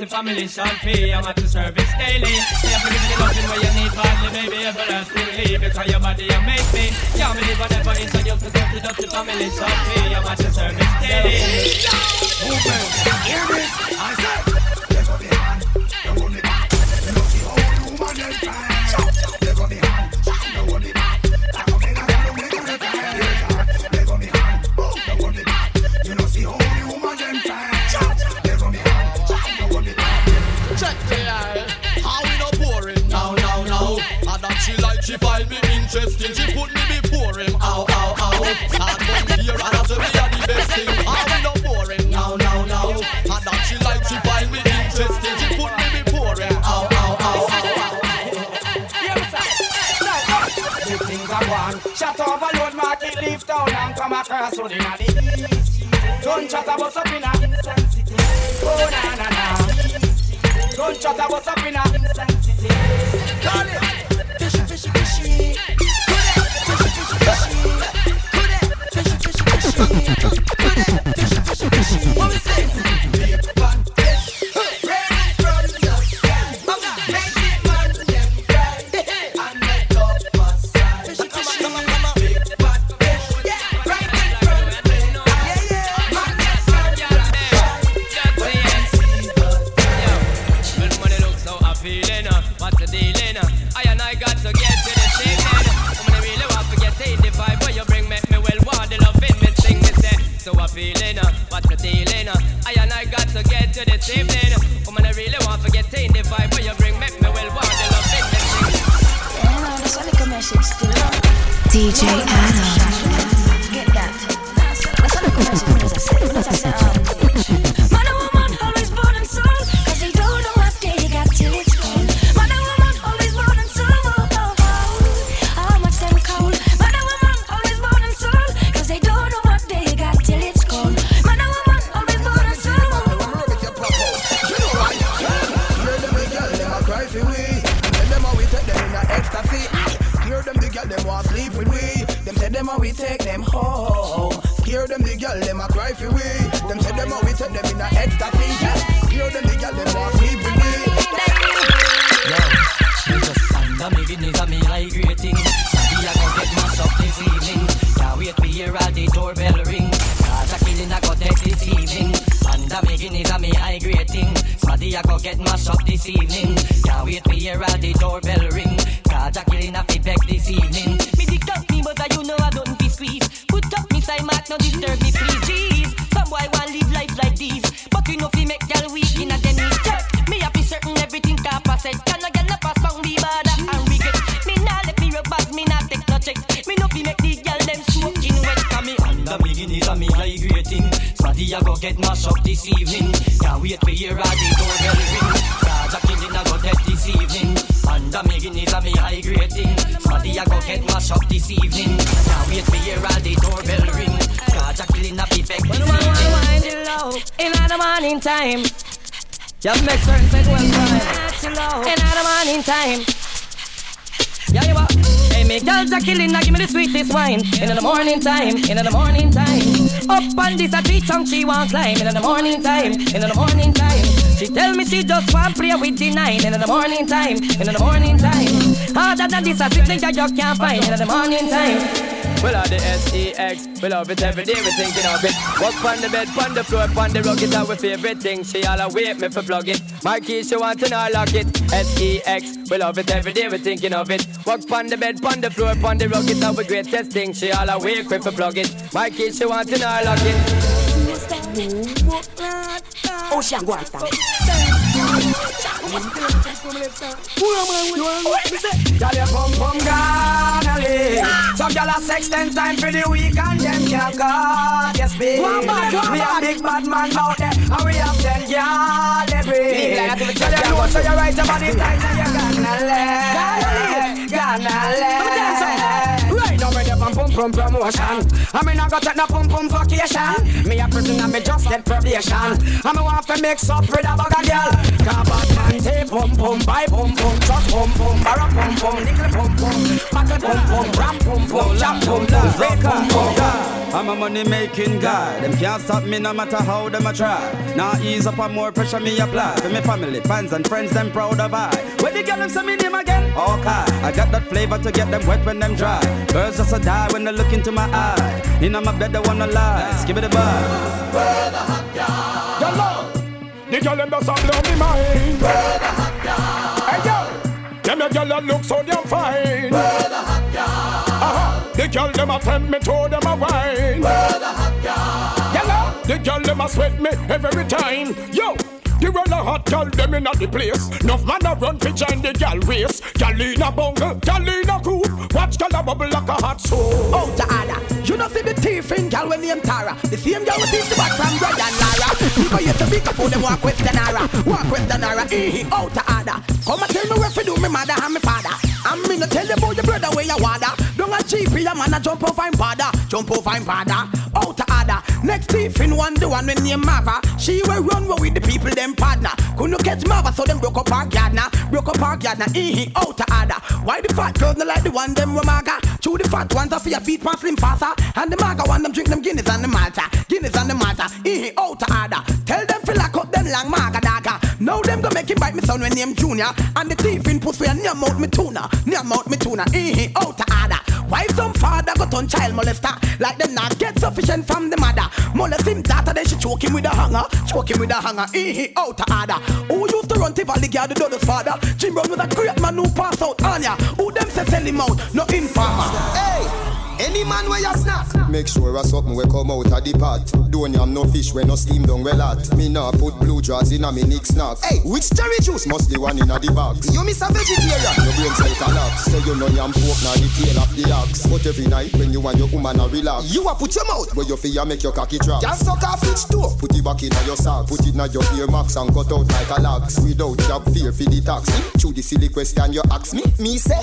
The family shall pay. I'm at the service daily. They have to give you the nothing where you need badly. Baby, ever else will leave. Because your body amaze me. Can't believe I never introduced myself to the family shall pay. I'm at the service daily. Movement, hear this? I said, never be hand, no one be bad. You don't see how you manage time. Never be hand, no one be bad. I come in and I don't make you time. Never be hand, no one be bad. You don't see how you manage time. Check the eye, how we not boring, now. And that she like, she find me interesting, she put me before him, ow. And when here, and I say me a the best thing, how we not boring, now. And that she like, she find me interesting, she put me before him, ow. The things I want, shut overload, market, leave town, and come across, so they not the easy. Don't chat about something, insensitive, oh na. Don't shut up, what's up in a insensitivity. Call it fishy. Could it fishy. What we say? DJ Adam, get that. That's not a question, as I said. Can I get a pass from me, mother? And we get me now, let me rub back. did it, I mean, I greeting. Sadie, I go get mash up this evening. Can't wait for your radio doorbell ring. Jackie, I go dead this evening. And I'm making it, I mean, I greeting. Sadie, I go get mash up this evening. Can't wait for your radio doorbell ring. Jackie, I be back this evening. In the morning time, you have to make certain sequence time. In the morning time, yeah, you are. Make y'all Jacqueline, give me the sweetest wine. In the morning time, in the morning time. Up on this a tree trunk she won't climb. In the morning time, in the morning time. She tell me she just want play with the nine. In the morning time, in the morning time. Harder than this a sweetness you just can't find. In the morning time. We love the S-E-X, we love it every day, we thinking of it. Walk on the bed, on the floor, on the rug, it's our favorite thing. She all awake me for plug it. My key, she want to know lock it. S-E-X, we love it every day, we thinking of it. Walk on the bed, on the floor, on the rug, it's our greatest thing. She all awake me for plug it. My key, she want to know lock it. Oh, she ain't going to stop. Y'all you pum-pum Ganale. Some y'all are sex 10 times for the week and them can't cut, yes babe. We a big bad man out there and we have 10 yards every. Tell them no, so you right about it tight and you're Ganale. Ganale. Right now we the pum-pum promotion. I mean I got take no pum-pum vacation. Me a prison and me just get probation. And me want to mix up with a bag of girl. Cabatan, say pum pum, buy pum pum, truck pum pum, barra pum pum, nickel pum pum, battle pum pum, rap pum pum, jam pum pum, break pum pum. I'm a money making guy. Them can't stop me no matter how them a try. Now ease up and more pressure me apply. For me family, fans and friends, them proud of I. When they get them say me name again, okay. I got that flavor to get them wet when them dry. Girls just a die when they look into my eye. In on my bed they wanna lie. Give me the vibe. Where the hot guy? Your love. The girl them does a blow me mind. Where the hot girl? Hey yo, them a girl that look so damn fine. Where the hot girl? Uh-huh. The girl them a tempt me, throw them a wine. Where the hot girl? Yellow. The girl them a sweat me every time. Yo. The roller hot girl them inna the place. Nuff man a run to join the gal race. Gal in a bungle, gal in a cool. Watch gal a bubble like a hot soul. Oh Ta'ala, you know see the thief in gal when named Tara. The same gal with thief the back from Roy and Lara. People used to pick up for them walk with the Nara. Walk with the Nara, oh Ta'ala. Come and tell me where to do me mother and me father. I'm mean to tell you about your brother where you water. Don't a cheap here man a jump over him father. Jump over him father, oh Ta'ala. Next thief in one the one when named Mava. She will run with the people them. Partner, couldn't catch Mava, so them broke up our yard now, out to other. Why the fat girls not like the one them Ramaga? Chew the fat ones off your feet, pass slim faster, and the maga one them drink them Guinness and the Malta, out to other. Tell them fill like up them long maga daga. Now them go make him bite me son when name Junior, and the thief in pussy and near mouth me tuna, out to other. Why some father got on child molester? Like them not get sufficient from the mother. Molest him daughter, then she choke him with a hanger, out to order. Who used to run to Valley Girl, the daughter's father? Jim Brown was a great man who passed out on ya. Who them say sell him out? No informer. Hey, any man where you snack? Make sure a something will come out of the pot. Don't yam no fish when no steam down well at. Me nah put blue jaws in a me nick snacks. Hey, which cherry juice? Must the one in a the box. You miss a vegetarian? Your brain cell collapse. So you know yam pork na the tail of the axe. But every night when you and your woman a relax, you a put your mouth where your fear make your cocky trap. Just suck off each toe. Put it back in your sack. Put it in your earmarks and cut out like a lax. Without job fear for the tax. Chew the silly question you ask me. Me say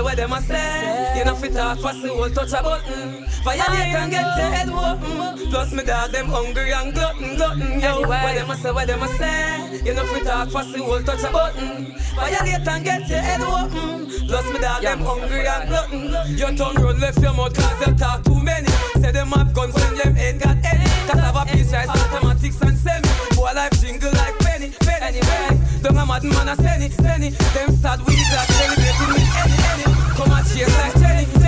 What them I say? You know fit talk pass the whole touch a button. Violate and get your head open. Plus me dog them hungry and glutton. Yo, what them I say? You know fit talk pass the whole touch a button. Violate and get your head open. Plus me dog them hungry and glutton. Your tongue run left your mouth 'cause them talk too many. Say them have guns when them ain't got any. 'Cause have a piece rice, mathematics and semi. Boy life jingle like penny. Don't a mad man a senny. Them sad we like celebrating me.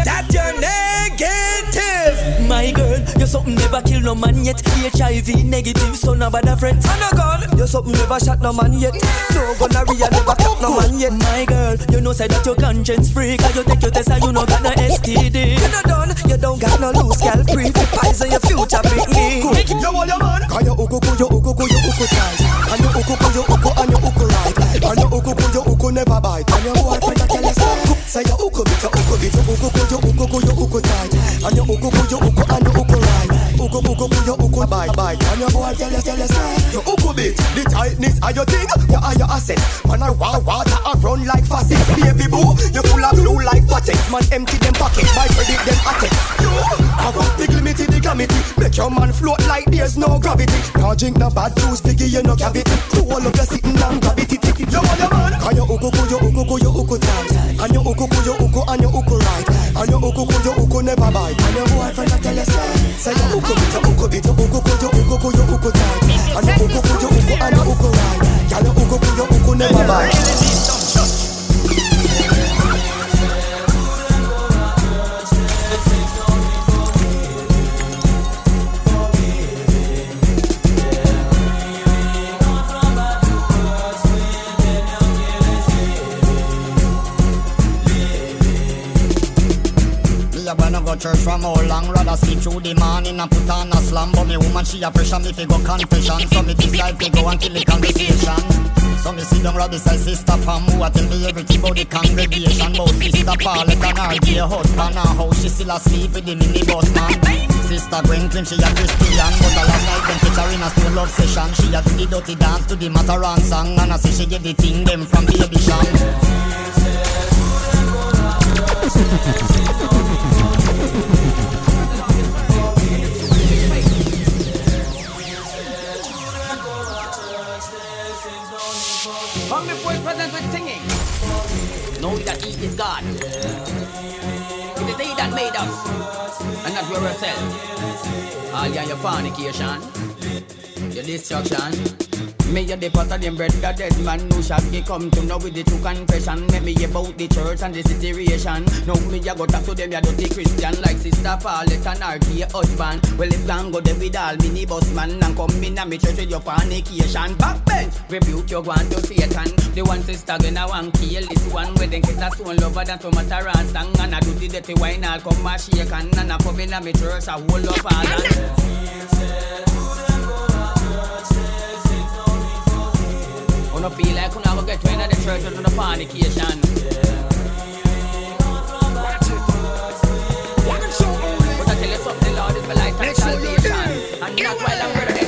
That you're negative. My girl, you're something never kill no man yet. HIV negative, so no bad friend. And a girl, you're something never shot no man yet. No gonorrhea, never cut no man yet. My girl, you know say that your conscience free. 'Cause you take your test and you know got no STD. you don't got no loose girl, free for pies and your future pick me. Good, you all your man, cause you ukuku, you ukuku, you ukuku tight. And you ukuku, you uku, and you uku right. And you uku never bite. And your boyfriend a tell us that. Say you uku bit, you uku bit, you ukuku, you ukuku, you uku tight. And you ukuku, you uku, and you uku right. Uku uku you uku bite, bite. And your boy tell us that. You uku bit, the tightness are your thing, you are your asset. And I want water and run like facets. Baby boo, you full of blue like pockets. Man empty them pockets, my credit them assets. You, I want big limity, the gamity. Make your man float like there's no gravity. Now drink no bad juice, diggy you no cavity. Who all of you sitting down gravity? You want your man? Can you ukuku, you ukuku, you uku tight. And you ukuku, you uku, and you uku right. And you ukuku, you uku never bite. And your boyfriend I tell you say you uku bit, you uku bit, you ukuku, you ukuku, you uku tight. And you ukuku, you uku, and you uku right. Can you ukuku, you uku never bite. Church from how long, rather sleep through the morning and put on a slam. But me woman she a pressure me fi go confession. So me decide fi go and kill the conversation. So me sit down rather say sister Pam, who a tell me everything about the congregation. Bout sister Paulette and her dear husband and how she still asleep with the minibus man. Sister Gwen claims she a Christian, but a last night them picture in a slow love session. She a do the dirty dance to the Mataran song, and I say she get the thing them from the Abishan. Come before his presence with singing. Know that he is God. It is he that made us, and not we ourselves. All your fornication, your destruction. Me a the part of them bread that dead man who shall get come to know with the true confession. Let me about the church and the situation. Now me a go talk to them, you dirty Christian. Like Sister Paulette and her dear husband. Well if gang go there with all minibus man, and come in and me church with your fornication. Backbench, rebuke your one to Satan. The one sister gonna want kill this one. When they kiss a stone lover than to matter and sang. And I do the dirty wine, I'll come and shake. And I come in and me church, I hold up all and I feel like when I will get to another church on the fornication. But I tell you something, Lord, is my life and salvation. And not while I'm ready.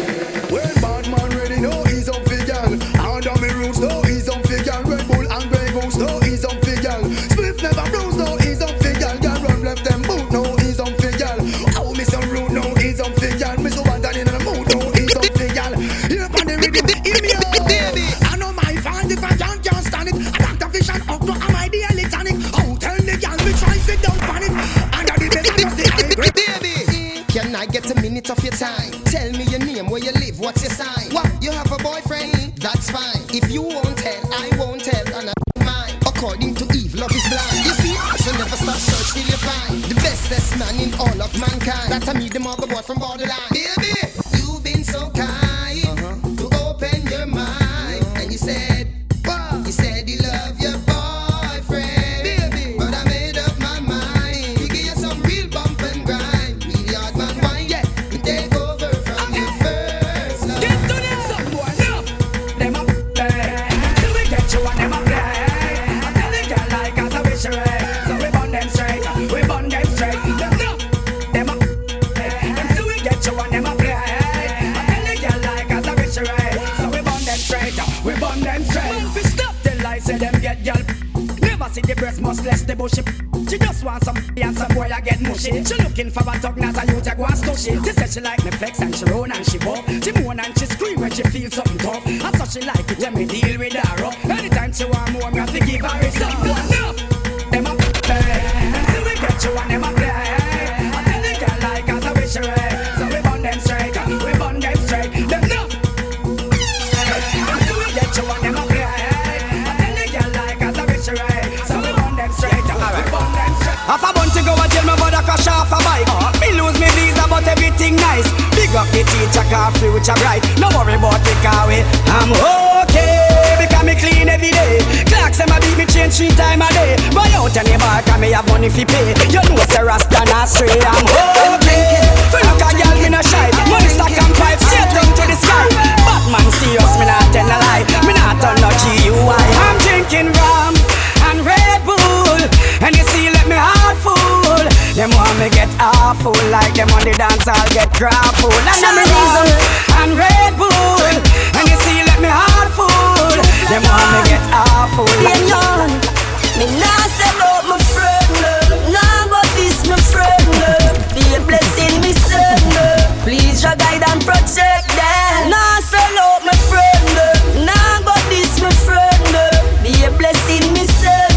Well, bad man ready, no ease on the gang. Under me roots, no ease on the gang. Red Bull and Grey Goose, no ease on the gang. Spliff never blues, no ease on the gang. Can't run left them boot, no ease on the gang. Oh, me some root, no ease on the gang. Me so bad down in the mood, no ease on the gang. Here upon the rhythm, hear me out. If I can't stand it, I got the vision up to am I the electronic. Oh, tell the gang we try sit down on it. And I did it, I just say, baby, can I get a minute of your time? Tell me your name, where you live, what's your sign? What, you have a boyfriend? That's fine. If you won't tell, I won't tell, and I don't mind. According to Eve, love is blind. You see, so never stop search till you find the bestest man in all of mankind. That's a me, the mother boy from borderline. Baby, you've been so kind to open your mind, and you said. You said you love your boyfriend, baby, but I made up my mind. You give you some real bump and grind. Really hard man wine, yeah. You take over from your first love. Get to them, some boy, no. Them up play. Till we get you and them up play. I tell the girl like as a wisher. So we burn them straight, we burn them straight. No, them up play. Till we get you and them up play. I tell the girl like as a wisher. So we burn them straight, we burn them straight. Say them get y'all. Never see the breast, much less the bushy. She just wants some and some boy I get mushy. She looking for a talk, not a you jaguar slushy. She said she like me flex and she run and she bop. She moan and she scream when she feels something tough. And so she like it when me deal with her up. Anytime she want more, me have to give her a song. Them a play, till we get you and them a play. I tell the girl like as a wisher. So we burn them straight, we burn them straight. Them no, till we get you and them a play. Half a bunch to go and tell me about a crash off a bike. Me lose me visa but everything nice. Big up the teacher car, future bright. No worry about the car way. I'm okay because me clean every day. Clocks and my beat me change 3 times a day. Boy out and your back I may have money fi pay. You know say Rasta not stray. I'm okay. Fuck a girl, me no shy. Money stack and pipe straight up to the sky. Batman see us, me not tell a lie. Me not on no GUI. I'm drinking rum and Red Bull, and you see let me heart full. Them want me get awful, like them on the dance I'll get grappled. And I'm rum and Red Bull, and you see let me heart full. Them want me get awful. Like me now send out my friend, now but this my friend, be a blessing me send, please your guide and protect them. Now send out my friend, now but this my friend, be a blessing me send,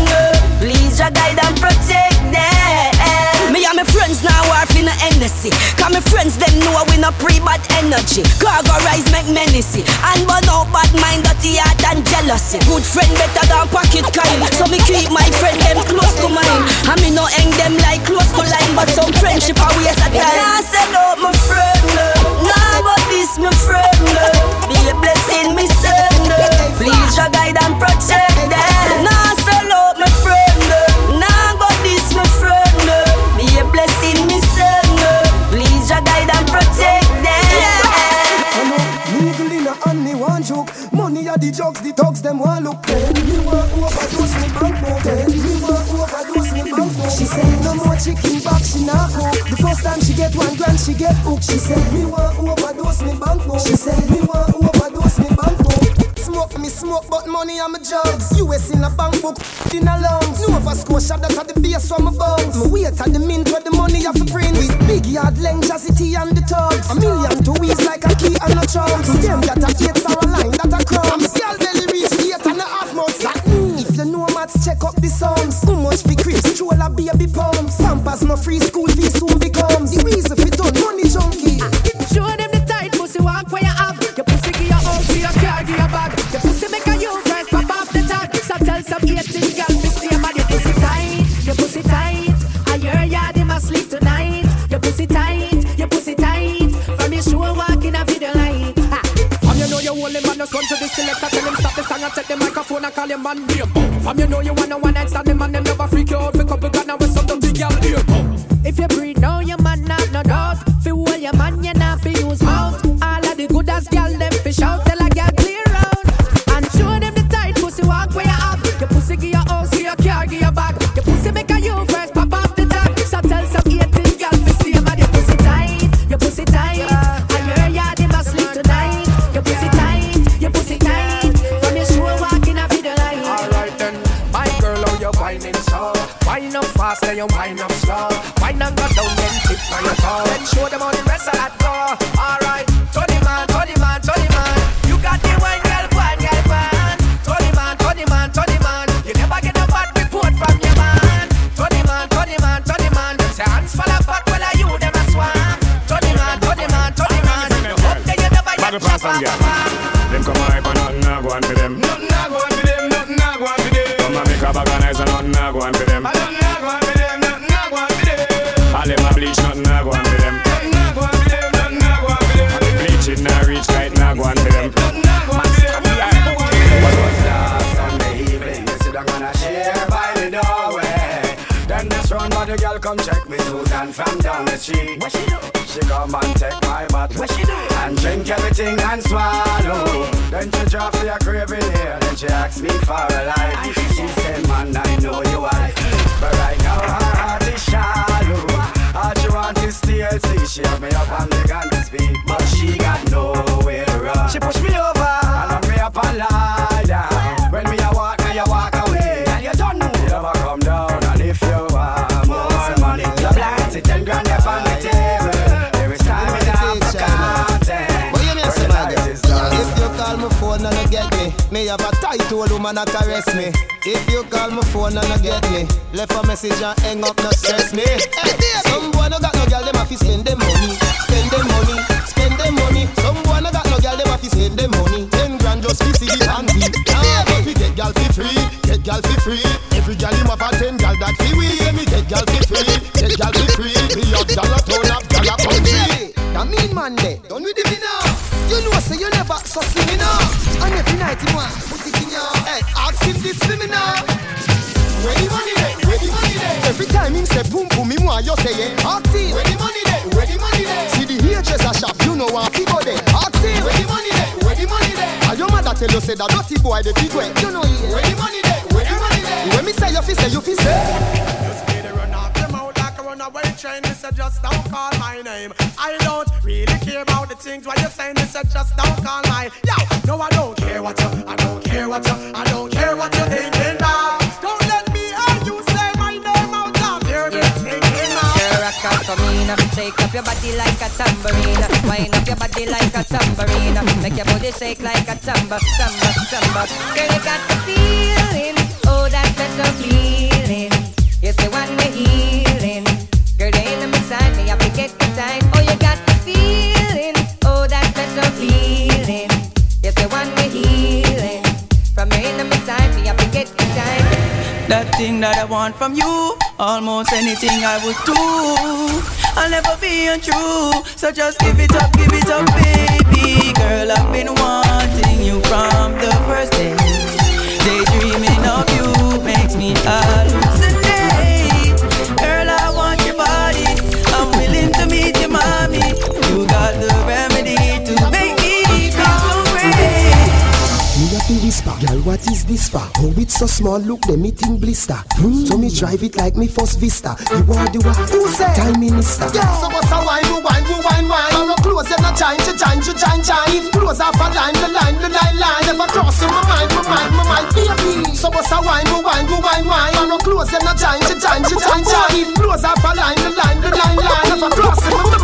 please your guide and protect them. Me and my friends now are in the Hennessy, cause my friends them know we no pre-bad energy. Cargo rise make menacy, and burn out bad mind, dirty heart and jealousy. Good friend better than pocket kind, so me keep my friend them close to mine. I me no hang them like close to line, but some friendship a waste of time. Now send out my friend, now but this my friend, be a blessing me send, please your guide and protect them. Now send out my friend, now but this my friend, be a blessing me send, please your guide and protect them. Legally na and me one joke, money are the jokes, the dogs them want look. She said, no more chicken back, she not cook. The first time she get $1,000, she get hooked. She said, me want overdose, me bankroll. She said, me want overdose, me bankroll. Smoke, but money I'm a drugs. US in a bank book, in a lungs. Nova Scotia, that's at the base from my bones. My weight at the mint where the money have to print. With big yard, lengthacity and the tugs. $1,000,000 to weeds like a key and a trunk. To them that are gates are a line, that are crumbs. Y'all belly reach 8.5 months. Like me, if you know maths, check up the sums. Too much for creeps, stroller baby pumps. Pampers no free, school fee soon becomes. The reason for done, money junkie. Show them the tight pussy walk where you have. Your pussy give your own, give your car, give your bag. Your pussy make a you dress, pop off the tag. So tell some 18 girl to stay, man. Your pussy tight, your pussy tight. I hear ya, they must sleep tonight. Your pussy tight, your pussy tight. From your show walk in a video light. From you know you only man, just run to the selector. Tell him stop the song and take the microphone and call your man here. From you know you wanna one night stand, the man them never freak you out. Pick up a gun and with some dumb girl here. If you breathe now, your man have no doubt. Fi hold your man, you not fi use mouth. Good as girl, them fish out, tell a girl clear round. And show them the tight pussy walk where you have. Your pussy give your house, give your car, give your bag. Your pussy make a you first, pop off the tag. So tell some 18 girls to stay, man. Your pussy tight, your pussy tight. I hear ya, they must sleep tonight. Your pussy tight, your pussy tight. From your show walking a video light. Alright then, my girl, how you whining so? Wine up fast and you whine up slow. Wine and go down and tip on your toe. Then show them all the rest of that door. Alright. Them come hype and nothing I go on for them. Nothing I go on for them, nothing I go on for them. Come and make a bag of nice and nothing I go on for them. Nothing I go on for them, nothing I go on for them. All them a bleach, nothing I go on for them. Nothing I go on for them, nothing I go on for them. All them bleach it not reach, kite not go on for them. Nothing I go on for them, nothing I go on for them. What was last Sunday evening? You see them gonna share by the doorway. Then this round body girl come check me, Susan from down the street. What she do? She come and take my bottle. What she do? And drink everything and swallow. Then she drop the craving here. Then she asks me for a life. She said, man, I know you wife, but right now her heart is shallow. All she wants is TLC. She have me up and began to speak, but she got nowhere to run. She pushed me over and locked me up and lie down. When me a walk, now you walk away, and you don't know. You never come down, and if you want more money, you blind to $10,000 on the table. Every time you have to come. If you call my phone and you get me, me have a tight old woman and caress me. If you call my phone and you get me, left a message and hang up, no stress me. Some boy no got no girl, them have to spend them money, spend them money, spend them money. Some boy no got no girl, them have to spend them money. $10,000 just to see the panty. Ah, but we get girl for free, get girl for free. Every girl him have a $10,000 that fee we. Me get girl for free, get girl for free. We up dollar town, up dollar country. That mean man there, done with him now. You know, say so you never so me now. And every night you want put it in your head. Ask him this for me now. Where the money there? Where the money there? If him say boom boom, him why you say yeah. Active, where the money there, where the money there. See the HHS a shop, you know what people there. Active, where the money there, where the money there. All your mother tell you say that dirty boy the big way. You know he where the money there, where the money there. When me say you fi say, you fi say. Runaway train, they said just don't call my name. I don't really care about the things what you're saying. They said just don't call my. Yo, no, I don't care what you. I don't care what you. I don't care what you're thinking now. Don't let me hear you say my name out loud. Hear me thinking now. You're a catamina. Shake up your body like a tambourine. Wind up your body like a tambourine. Make your body shake like a tambour, tambour, tambour. Girl, you got the feeling. Oh, that special feeling. Yes, the one we're healing. Girl, they ain't on my side, me have to get the time. Oh, you got the feeling. Oh, that special feeling. Yes, the one we're healing. From your end on my side, me have to get the time. That thing that I want from you, almost anything I would do, I'll never be untrue. So just give it up, baby. Girl, I've been wanting you from the first day. Daydreaming of you makes me hallucinate. You got the remedy to make me go crazy. Me a feel this far, girl. What is this far? Oh, it's so small. Look, the meeting blister. So me drive it like me first vista. You are the one. Who said? Time minister. Yeah. So what's a wine? I'm not close and I change. Close off a line. Never cross in my mind, baby. So what's a wine? I'm not close and I change. Close off a line. Never cross in my mind.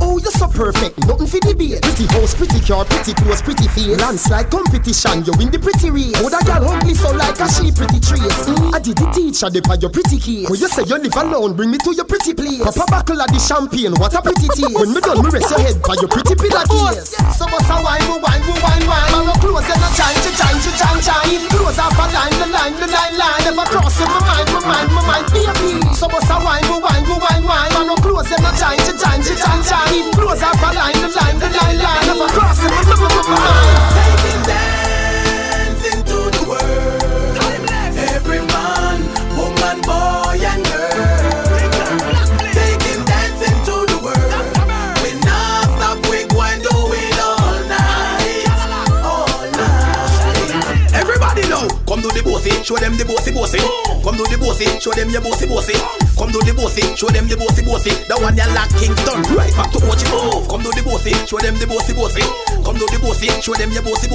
Oh, you're so perfect, nothing for debate. Pretty house, pretty car, pretty clothes, pretty face. Landslide competition, you win the pretty race. Oh, that girl hungry, so like a sheep, pretty trace. I did the teacher, they buy your pretty case. When you say you live alone, bring me to your pretty place. Pop a buckle at the champagne, what a pretty taste. When me done, me rest your head by your pretty pillar case. So what's a wine? I'm not close, and I change. Close off a line. Never cross in my mind, baby. So what's a wine? I'm not close, and I change. Close up a line. Never cross it. Taking dance into the world. Every man, woman, boy, and girl. Taking dance into the world. We not stop, we going do it all night. Everybody know. Come do the bossy, show them the bossy. Come do the bossy, show them your bossy. Come do the bossy, show them the bossy. That one you like Kingston, right back to watch it move. Come do the bossy, show them the bossy. Come do the bossy, show them your bossy.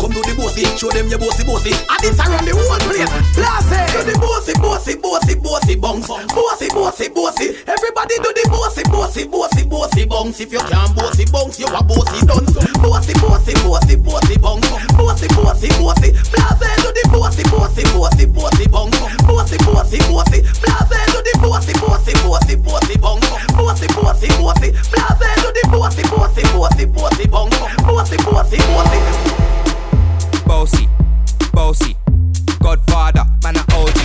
Come do the bossy, show them your bossy. And this around the whole place, blast it. Do the bossy bounce. Bossy. Everybody do the bossy bounce. If you can't bossy bounce, you a bossy done. Bossy bounce. Bossy. Blast it. Do the bossy bounce. Bossy. Blast it. Do the bossy bong, bossy, blast it to the bossy bong, bossy. Bossy, Godfather, man a OG,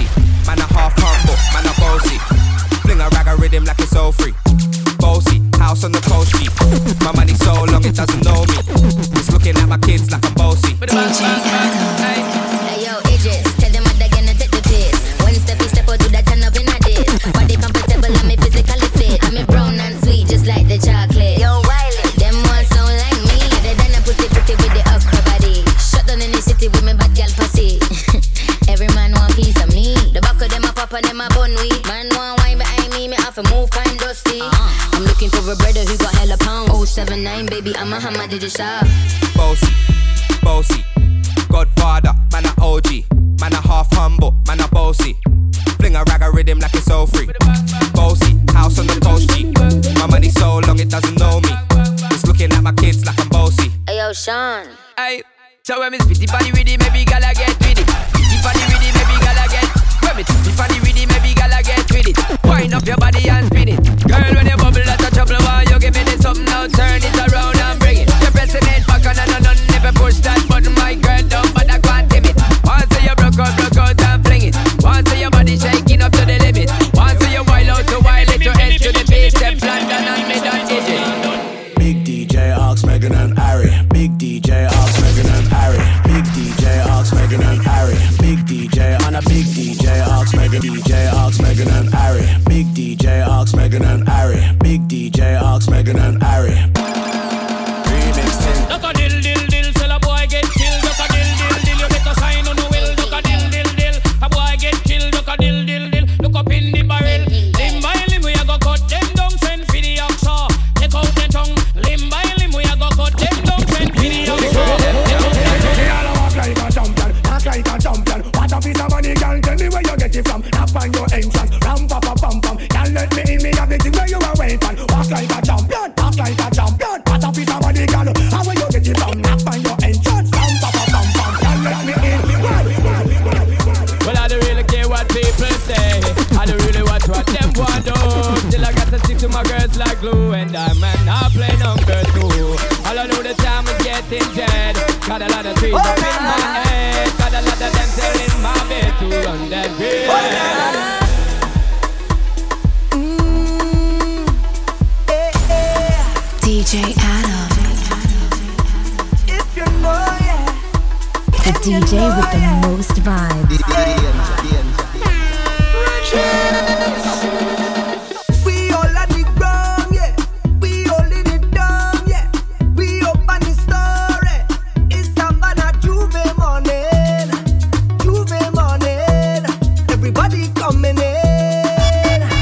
man a half humble, man a bossy. Fling a rag a rhythm like it's all free. Bossy, house on the coast street. My money so long it doesn't know me. It's looking at my kids like I'm bossy. Hey yo, Idris, tell them I'm gonna take the piss. One step, you step or do that turn up in a dish. Body comfortable, I'm physically fit. I'm a brown and sweet, just like the chocolate. Yo, Wiley, them all sound like me. They done a pretty with the okra body. Shut down in the city with me bad girl pussy. Every man want piece of me. The back of them a pop and them a bun weed. Man want wine behind me have to move kind dusty. I'm looking for a brother who got hella pound. 079, baby, I'm a hammer, did you shop? Bossy, Godfather, man a OG. Man a half humble, man a bossy. Fling a rag a rhythm like it's all free. Bossy, house on the coast G. My money so long it doesn't know me. It's looking at my kids like I'm bossy. Ayo, Sean. Aye, so when me spitty funny with it, maybe gala get with it. Spitty funny with it, maybe gala get. When me spitty funny with it, maybe gala get with it. Wind up your body and spin it. Girl, when you bubble out of trouble, why you give me this something now? Turn it around and bring it. You're pressing it back on and on. Never push that button, my girl, don't but I can't tame it. Once you broke out and fling it. Once your body shaking up to the limit. Once you wild out to wild it, your head to the beach. Them London and me done it. Big DJ Ox, Megan and Harry. Big DJ Ox, Megan and Harry. Big DJ Ox, Megan and Harry. Big DJ on a big DJ Ox, Megan. DJ Ox, Megan. Megan and Ari. Big DJ Ox, Megan and Ari. Big DJ Ox, Megan and Ari. Remixing. Duck a dill dill dill, sell a boy get killed. Duck a dill dill dill, you get a sign on the will. Duck a dill dill dill, a boy get killed. Duck a dill dill dill, look up in the barrel. Limb by limb, we a go cut them down, send for the ox. Take out the tongue. Limb by limb, we a go cut them down, send for the ox. They all walk like a champion, talk like a champion. What a piece of money, girl, tell me where you get it from. Tap on your entrance, ram pa pa pam pam. Girl, let me in, me have the thing where you are waiting. Walk like a champion, talk like a champion. What a piece of money, girl, how will you get it from? Tap on your entrance, ram pa pa pam pam. Girl, let me in, me wait. Well, I don't really care what people say. I don't really watch what them want do. Still I got to stick to my girls like glue, and I'm not playing on girls too. All I know the time is getting dead. Got a lot of trees up in my head. Got a lot of them telling my bed to run that bed. DJ Adam. If you know, yeah. The DJ with the most vibes. We all at the ground, yeah. We all in it down, yeah. We open the story. It's Savannah Juve morning. Everybody coming in. Listen to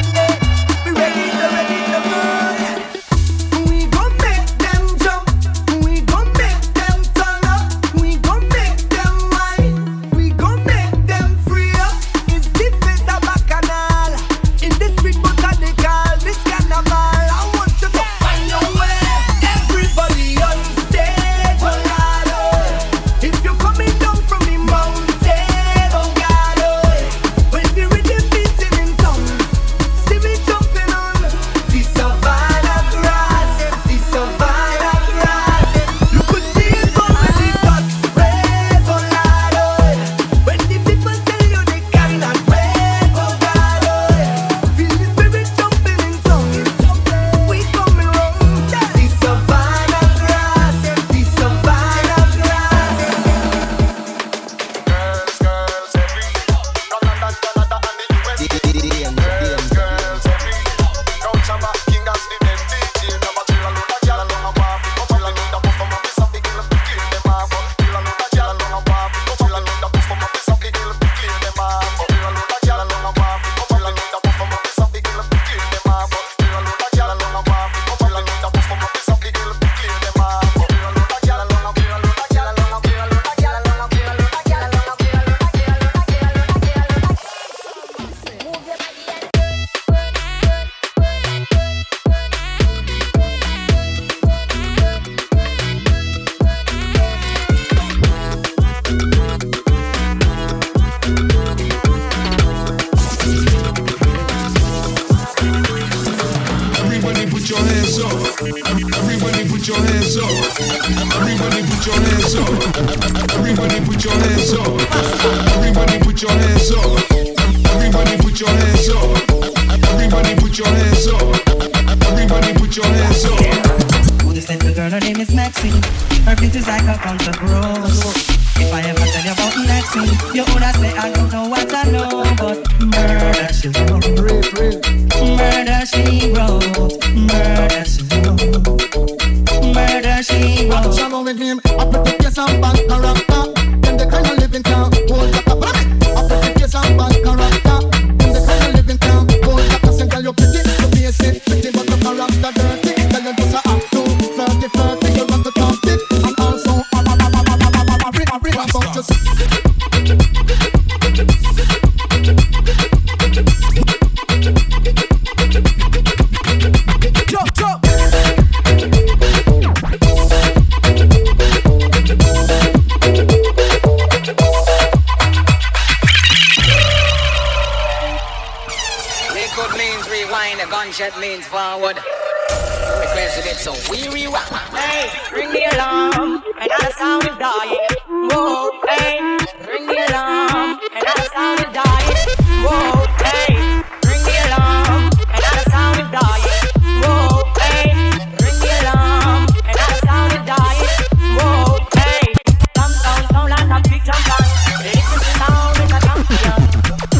sound with a champion.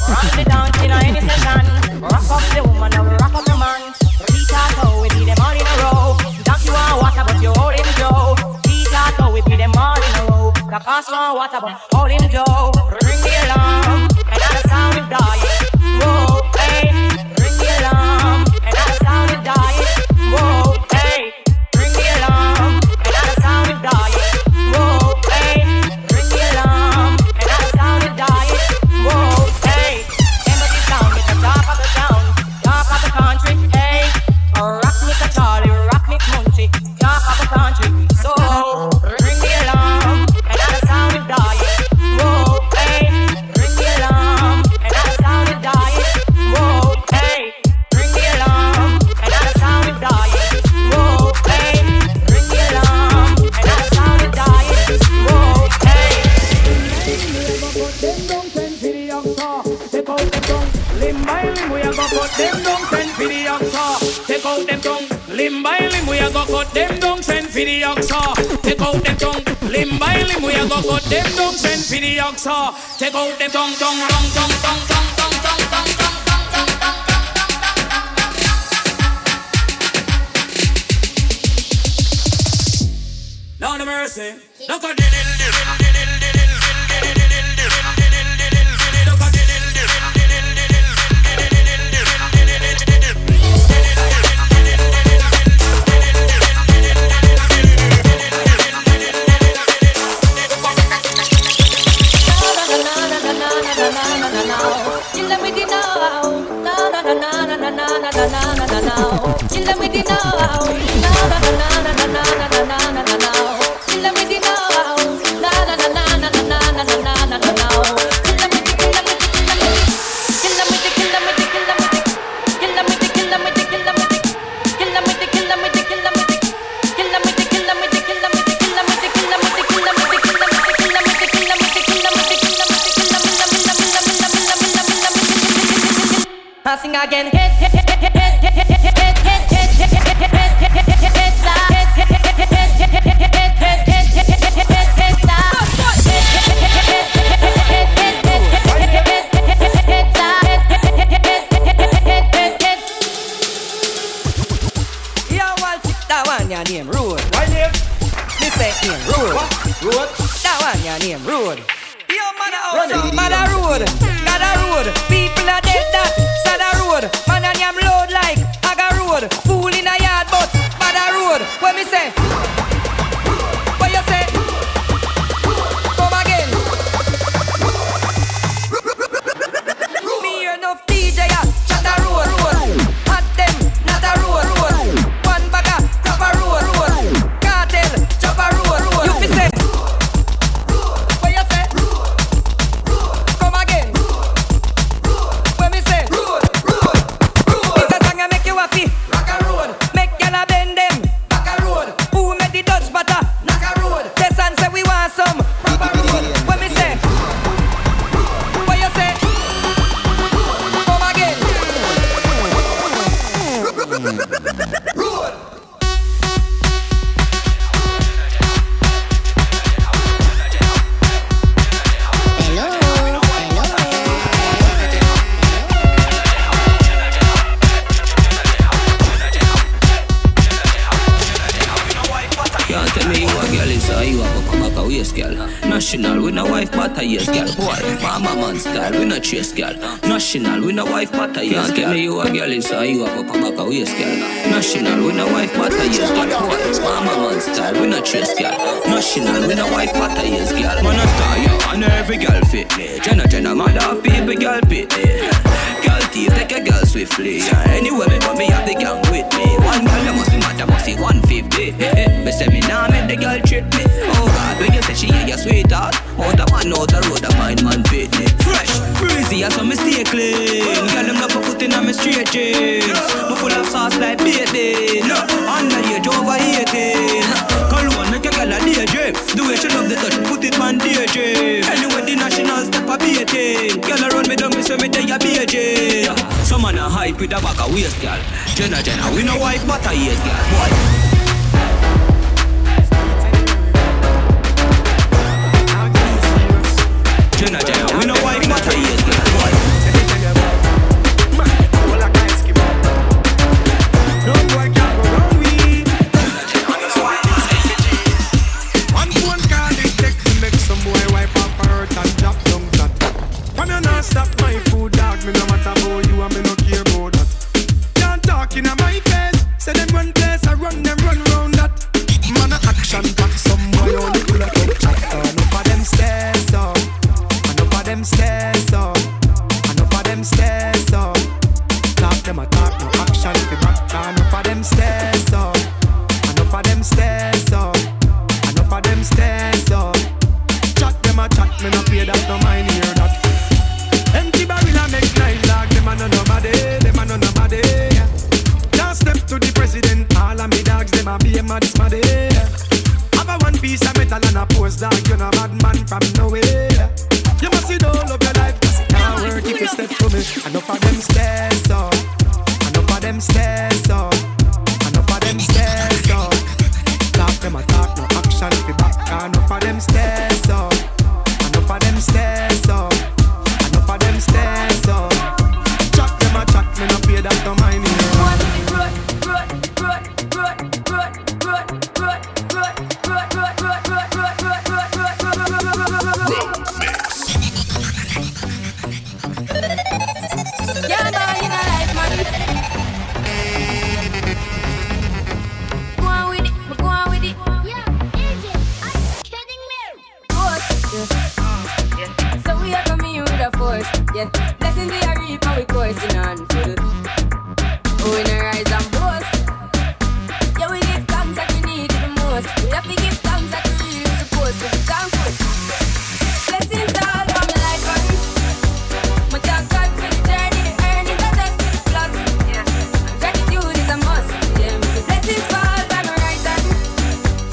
Run me down in any session. Pass on water, but all in Joe. Ring the alarm, and I sound it dying. Whoa, hey. Ring the alarm, and I sound it dying. Whoa, hey. Ring the alarm, and I sound it dying. Whoa, hey. Ring the alarm, and I sound it dying. Whoa, hey. Embassy sound is the top of the town, top of the country, hey. Rock me to Charlie, rock me to Munchie, top of the country, so. The oxa, take out the tongue, limb by limb, we are gonna cut them down, send for the oxa, take out the tongue. Lord of mercy, look at again. Someone stress up. Enough of them stress up. Talk them a talk, no action if you back. Enough of them stress up. Enough of them stress up. Enough of them stress up. Chat them a chat, me no pay that, no mind hear that. Empty barrel a make nice like them a no nobody, them a no nobody. Last step to the president, all of me dogs them a be a mad smaddy. Have a one piece of metal and a post dog, you're no bad man from nowhere. You must see the whole of your life, cause it can't work if you step to me. Enough of them stairs up, enough of them stairs up, enough of them stairs up. Talk them a talk, no action if you back. Enough of them stairs up, enough of them stairs up, enough of them stairs up. Chuck them a chuck, me no pay that to mind me. Blessings we are reap and we coursing on food. Oh, we no rise and boast. Yeah, we give thanks that we need the most. That we give thanks that we really supposed to be thankful. Blessings all from the life on me. My thank God for the journey, the earnings are just a plus. Gratitude is a must. Yeah, so blessings fall by my right hand.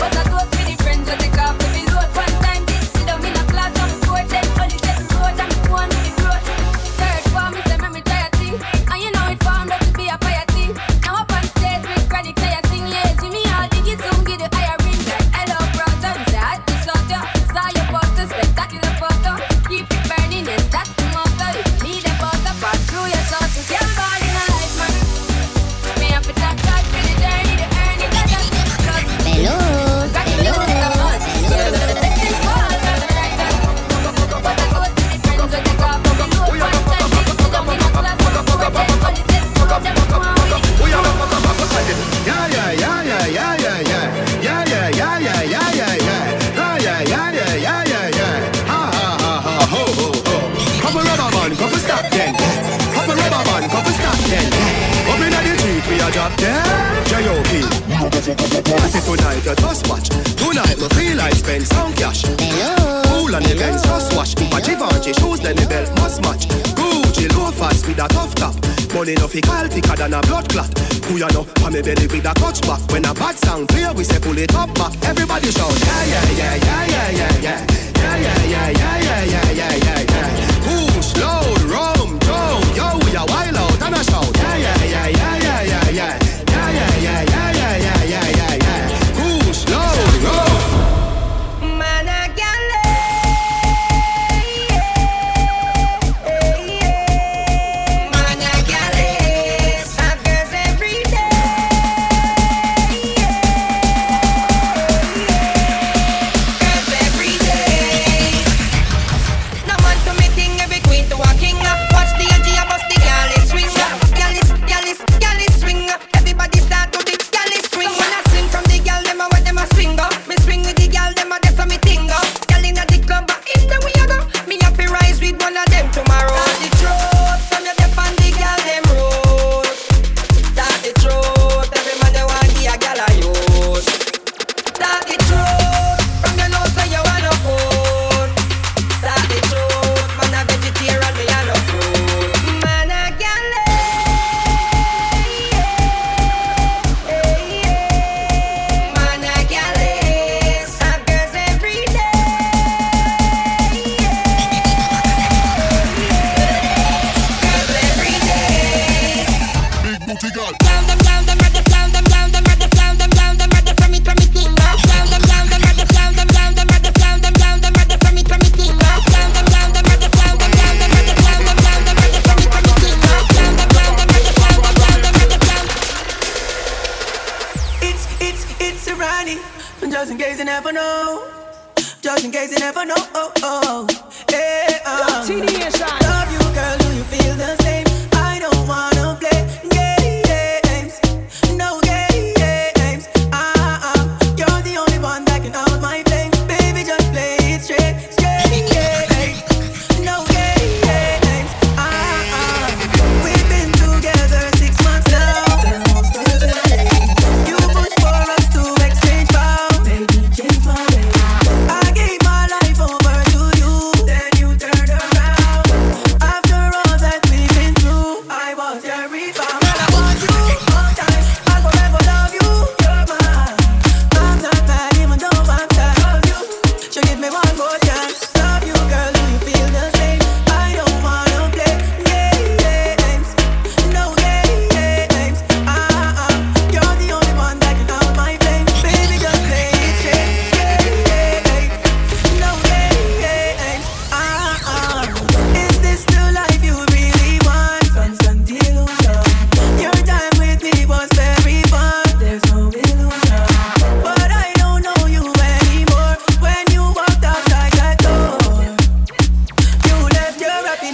But I toast with the friends who take off the load. One time did sit down in a class on the court, then only set the road and the one. Tonight you just watch. Tonight we feel like spend some cash. Cool and the Benz just wash. My Givenchy shoes then the belt must match. Gucci loafers with a tough top. Money no fi call thicker than a blood clot. Who ya know? Pa me belly with a clutch back. When a bad sound clear we say pull it up back. Everybody shout yeah yeah yeah yeah yeah yeah yeah yeah yeah yeah yeah yeah yeah yeah yeah. Push loud, rum, drum, yo we a wild out and a shout yeah yeah yeah yeah yeah yeah yeah yeah yeah yeah yeah yeah yeah yeah yeah. No game.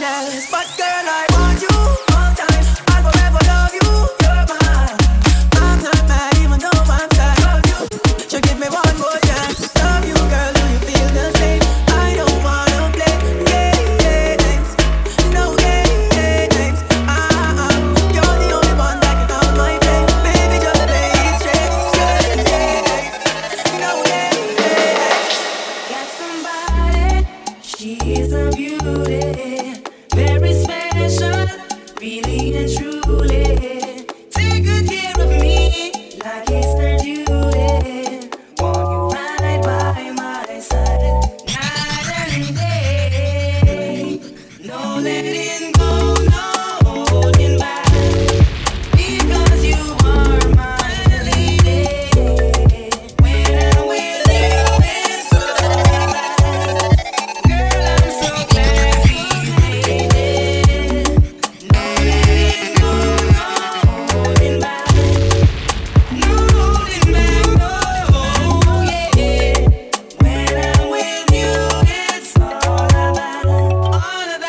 happiness. But girl, I want you all the time. I'll forever love you. You're mine. I'm not mad, even though I'm tired of you. So give me one more chance. Love you, girl. Do you feel the same? I don't wanna play games. No games. You're the only one that can help my day. Baby, just play it straight. No games. Got somebody. She's a beauty, very special, really and truly. Take good care of me, like it's her duty. Want you right by my side, night and day. No letting go, no holding back, because you are my lady. When I'm with you, it's so right. Girl, I'm so glad we made it. No letting go, no holding back, no holding back, no, yeah. When I'm with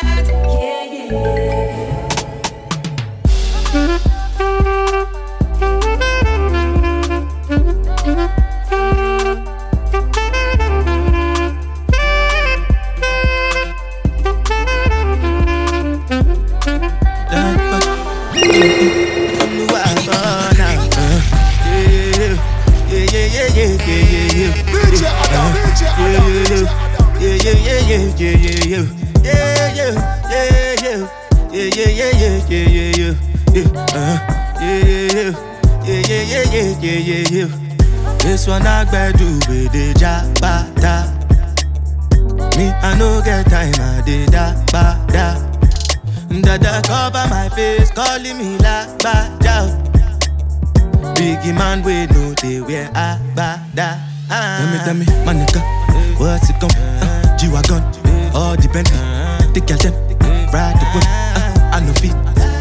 you, it's all about, yeah. This one I do with the jabata. Me, I no get time, I did that, ba da. Dada cover my face, calling me la ba da. Biggie man, we know they wear a ba da. Tell me, my nigga, what's it come? G-Wagon, all the Bentley, the girl them, ride the whip. I no fit,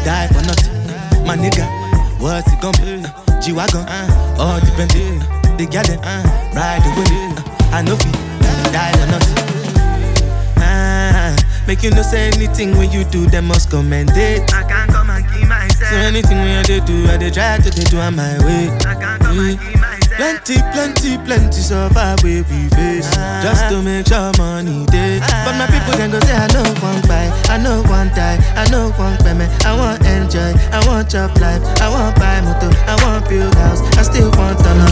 die for nothing. My nigga, what's it come? G-Wagon, all the Bentley, the girl them, ride the whip. I no fit, die for nothing. Make you no say anything when you do, them must commend it. I can't come and keep myself. So anything when I do, I try to do on my way. I can't come and keep myself. Plenty survive where we face. Just to make sure money day. But my people can go say, I don't want buy, I don't want die, I don't want payment, I want enjoy, I want job life, I want buy motor, I want build house, I still want to know.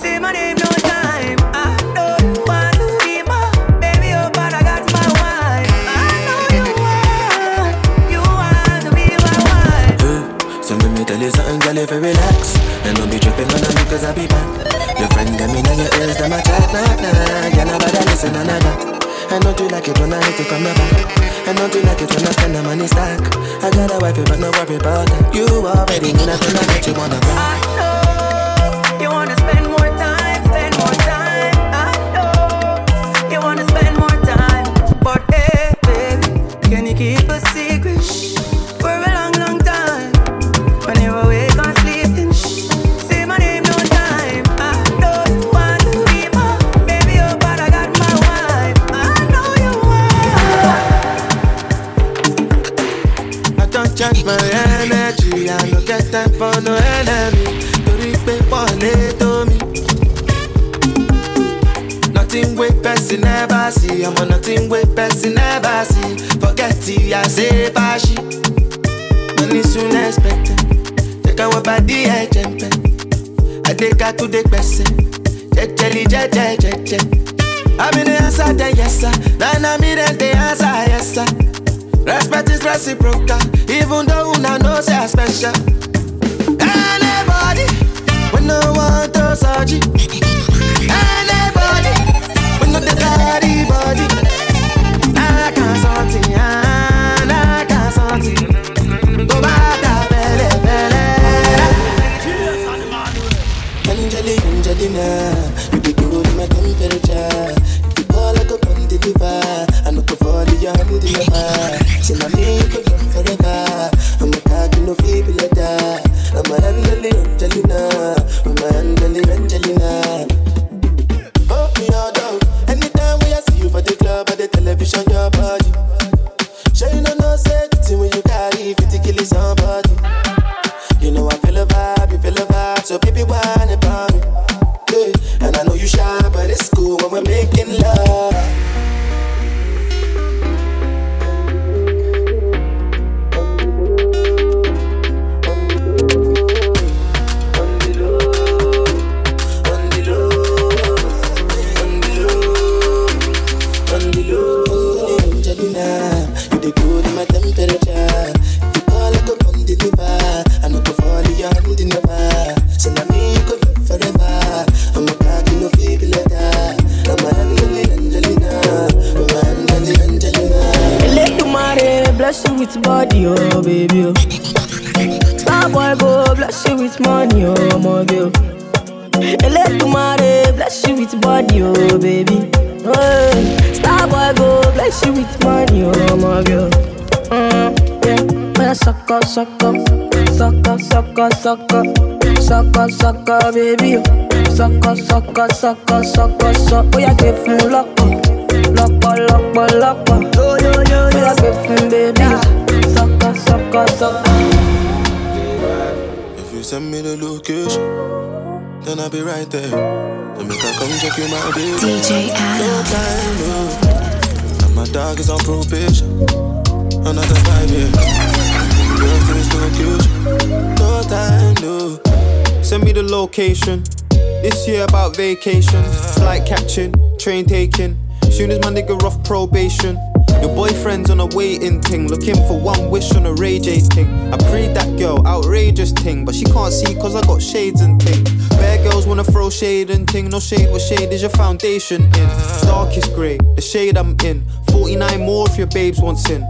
Say my name no time. I don't want to be my baby, oh, but I got my wife. I know you want to be my wife. So let me tell you something, girl, if you relax, and don't be tripping on me, cause I'll be back. Your friend got me on your ears, that my chat, nah. You're not bad, listen, nah, nah. I know you like it when I hit you from the back. I know you like it when I spend the money stack. I got a wife, but no worry about that. You already know nothing I make you wanna cry. I know you wanna spend more time, I know you wanna spend more time. But hey, baby, can you keep a secret for a long time? When you're awake or sleeping, say my name no time. I know you want to be my baby, oh, but I got my wife. I know you want. I don't change my energy, I don't get time for no enemy. To me. Nothing with person never see. I'm on nothing with person never see. Forget it, I say bashi. Money soon expected. Take our body, I jump. I take her to the person. Check. I mean the answer, then yes sir. Then I mean then the answer, yes sir. Respect is reciprocal, even though una know say I special. Anybody. We no want to search it. Anybody. We no desire the body. I can't sort it. Go back to Bele. Angelina, you be cool in my temperature. If you call, I go body deliver. I no go for the honey. forever. She my make up forever. I'm a talking no feeble letter. I'm a handling Angelina. I'm a handling Angelina. Pop me all down. Anytime when I see you for the club or the television, your body. Sure you know no safety when you carry 50 killing somebody. You know I feel a vibe, you feel a vibe. So baby, why not about me? Yeah. And I know you shy, but it's cool when we're making love. With body, oh baby, oh. Star boy go bless you with money, oh my girl. Eletumare bless you with body, oh baby. Oh, star boy go bless you with money, oh my girl. Yeah, suck up, suck up, suck up, suck up, suck up, suck up, suck up, baby. Suck up, suck up, suck up, suck up, suck up. Oh yeah, give me luck, luck, luck, luck, luck. Yo yo yo. If you send me the location, then I'll be right there. So make her come check you, my baby. DJ Al. And my dog is on probation. Another 5 years. Don't finish location. No time, no. Send me the location. This year about vacation. Flight catching, train taking. Soon as my nigga off probation. Your boyfriend's on a waiting ting, looking for one wish on a Ray J ting. I prayed that girl, outrageous ting, but she can't see cause I got shades and ting. Bare girls wanna throw shade and ting, no shade, what shade is your foundation in? Darkest grey, the shade I'm in, 49 more if your babes want sin.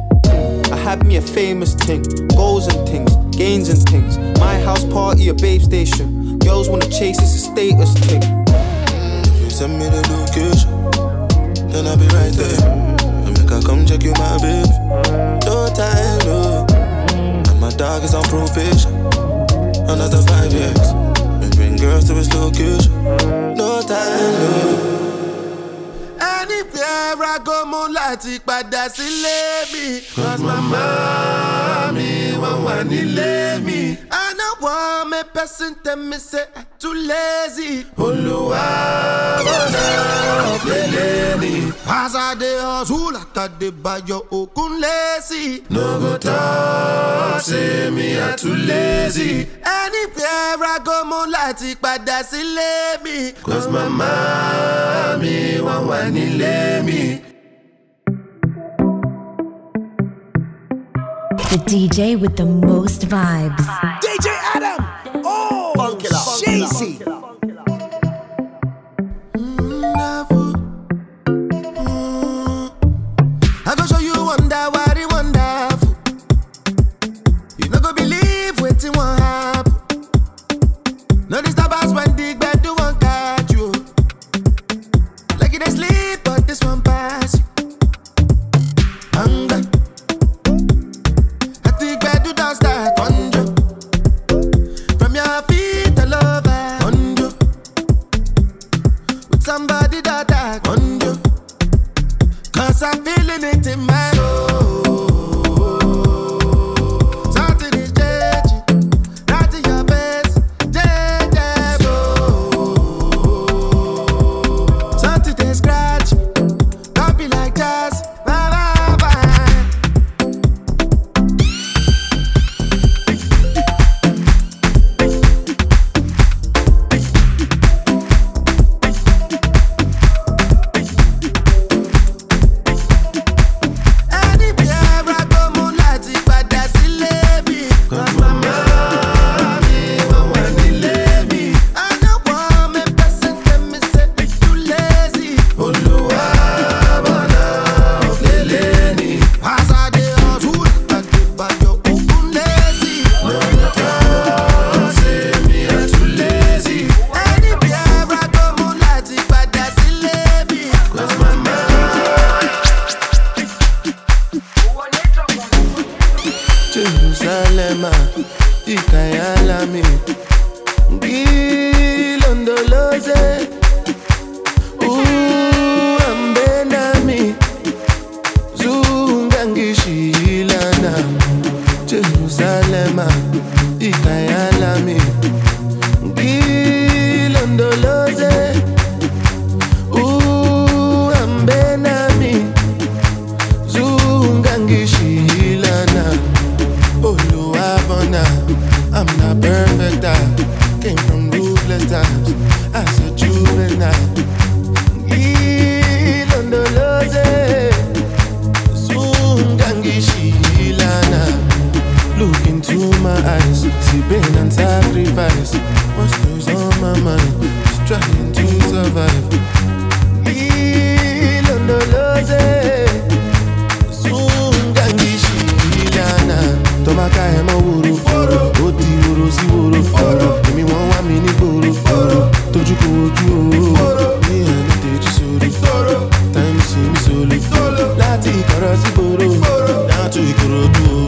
I had me a famous ting, goals and things, gains and things. My house party, a babe station, girls wanna chase, it's a status ting. If you send me the location, then I'll be right there. Come check you, my baby. No time, no. And my dog is on probation. Another 5 years. And bring girls to his location. No time, no. Anywhere I go, moonlight, that's it, me. Cause my mommy won't let me. I know one me person tell me say I'm too lazy. As I dey hustle, I got the buy your okun lazy. No go talk, say me I too lazy. Anywhere I go, moonlight, that's it, me. Cause my mommy won't let me. The DJ with the most vibes. DJ Adam! Oh! Shazy! I go show you wonder what it wonderful. You no go believe what it won't happen. No disturbance when the bed do won't catch you. Like it is sleep, but this one pass you. I'm back. I think I do dance that 100. mama ikayalami ngilondoloze uhambe nami zungangishilana Jerusalema ikayalami ngilondoloze uhambe nami zungangishilana Oluwabona I'm not perfect I came from ruthless times as a juvenile Look into my eyes, see pain and sacrifice. What's goes on my mind? Just trying to survive. Ilondoloze, sungangishilana. Tomaka emo wuru, oti wuru si wuru. Emi won wa mini buru, toju koju o. Me and the suru, time seems solo. Lati karasi buru, na tu ikorodu.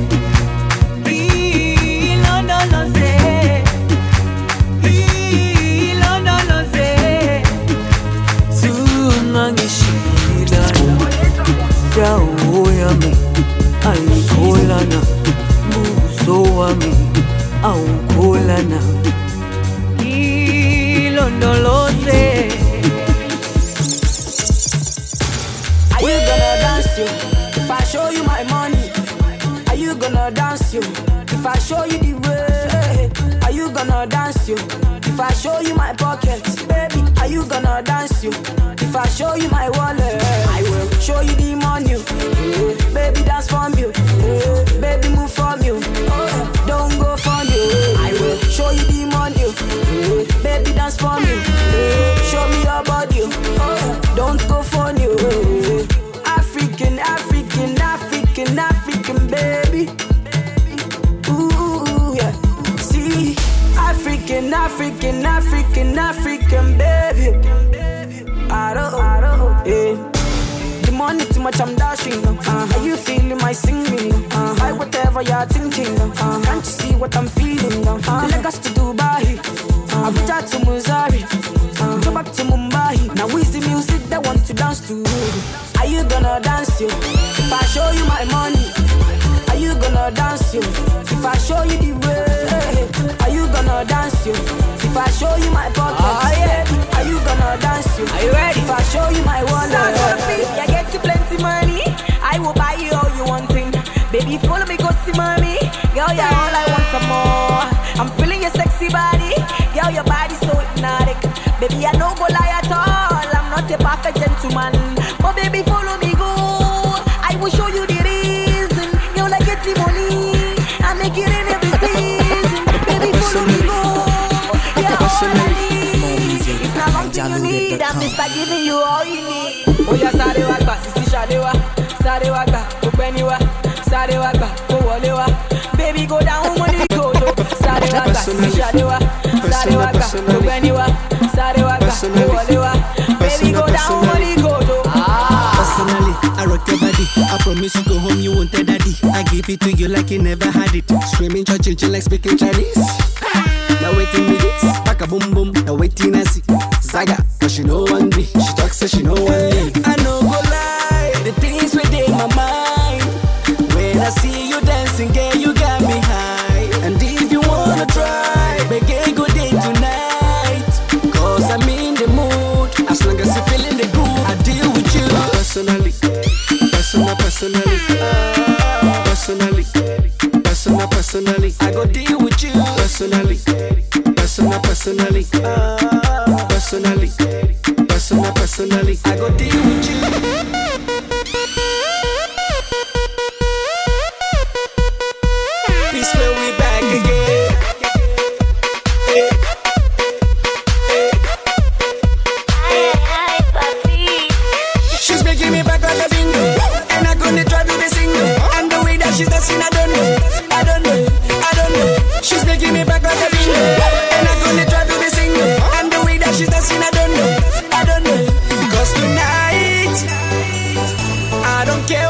I don't care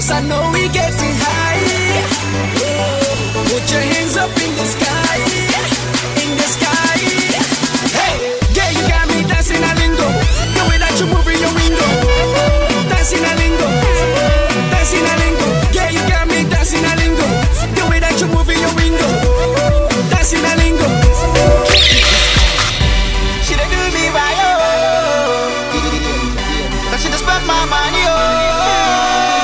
'cause I know we getting high. Put your hands up in the sky, in the sky. Hey, yeah, you got me dancing a lingo. The way that you move in your window, dancing a lingo, dancing a lingo. Yeah, you got me dancing a lingo. The way that you move in your window, dancing a lingo. She done do me right, oh. But she just spent my money, oh.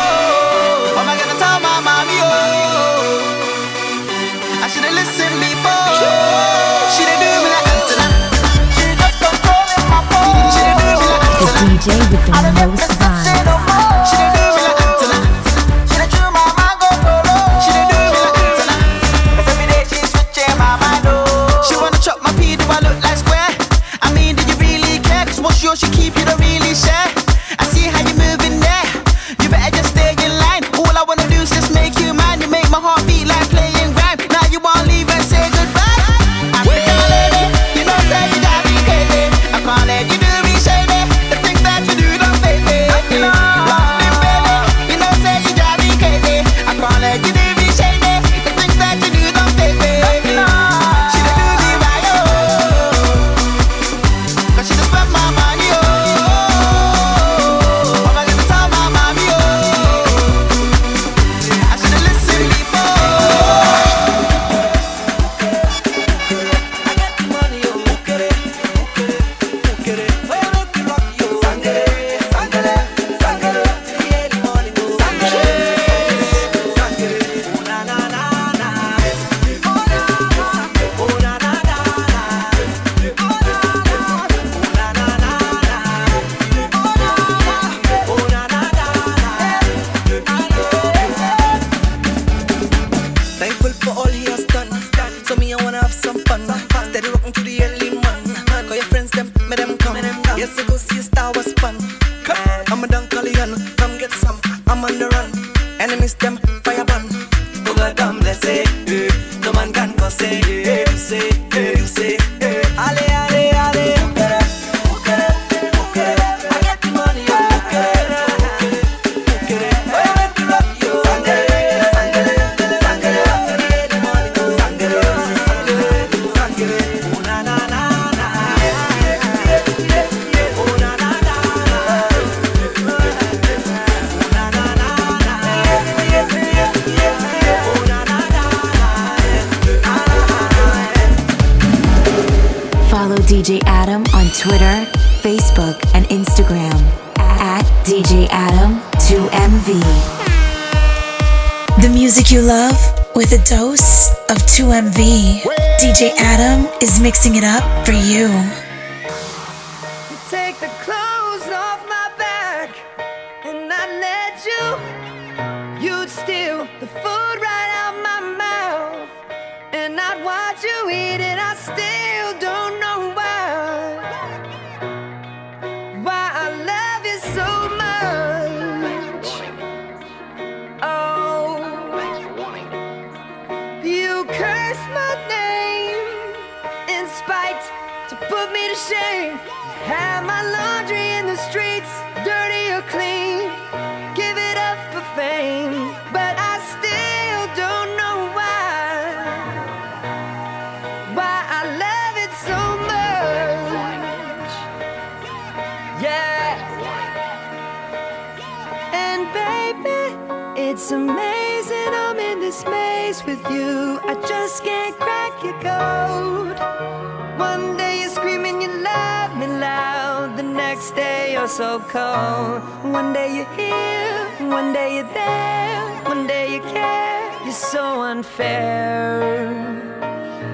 DJ with the most vibes. She didn't do me like Antenna. She didn't chew my mango polo. She didn't do me like Antenna. Cause every day she's switching my mind, oh. She wanna chop my pee, do I look like square? I mean, do you really care? Cause what's yours you keep, you don't really share. I see how you move in there. You better just stay in line. All I wanna do is just make you mine. You make my heart beat like playing rhyme. Now you won't leave and say goodbye. I'm the kind of lady, you know that you got me crazy. I can't let you do me shady. DJ Adam on Twitter, Facebook, and Instagram at DJ Adam 2MV. The music you love with a dose of 2MV. DJ Adam is mixing it up for you. Take the clothes off my back and I let you. You'd steal the food right out my mouth and I'd watch you eat it. I still don't know. Shame. Have my laundry in the streets, dirty or clean. Give it up for fame, but I still don't know why I love it so much. Yeah. And baby, it's amazing I'm in this maze with you. I just can't crack your code. One day you're screaming you love me loud, the next day you're so cold. One day you're here, one day you're there, one day you care. You're so unfair.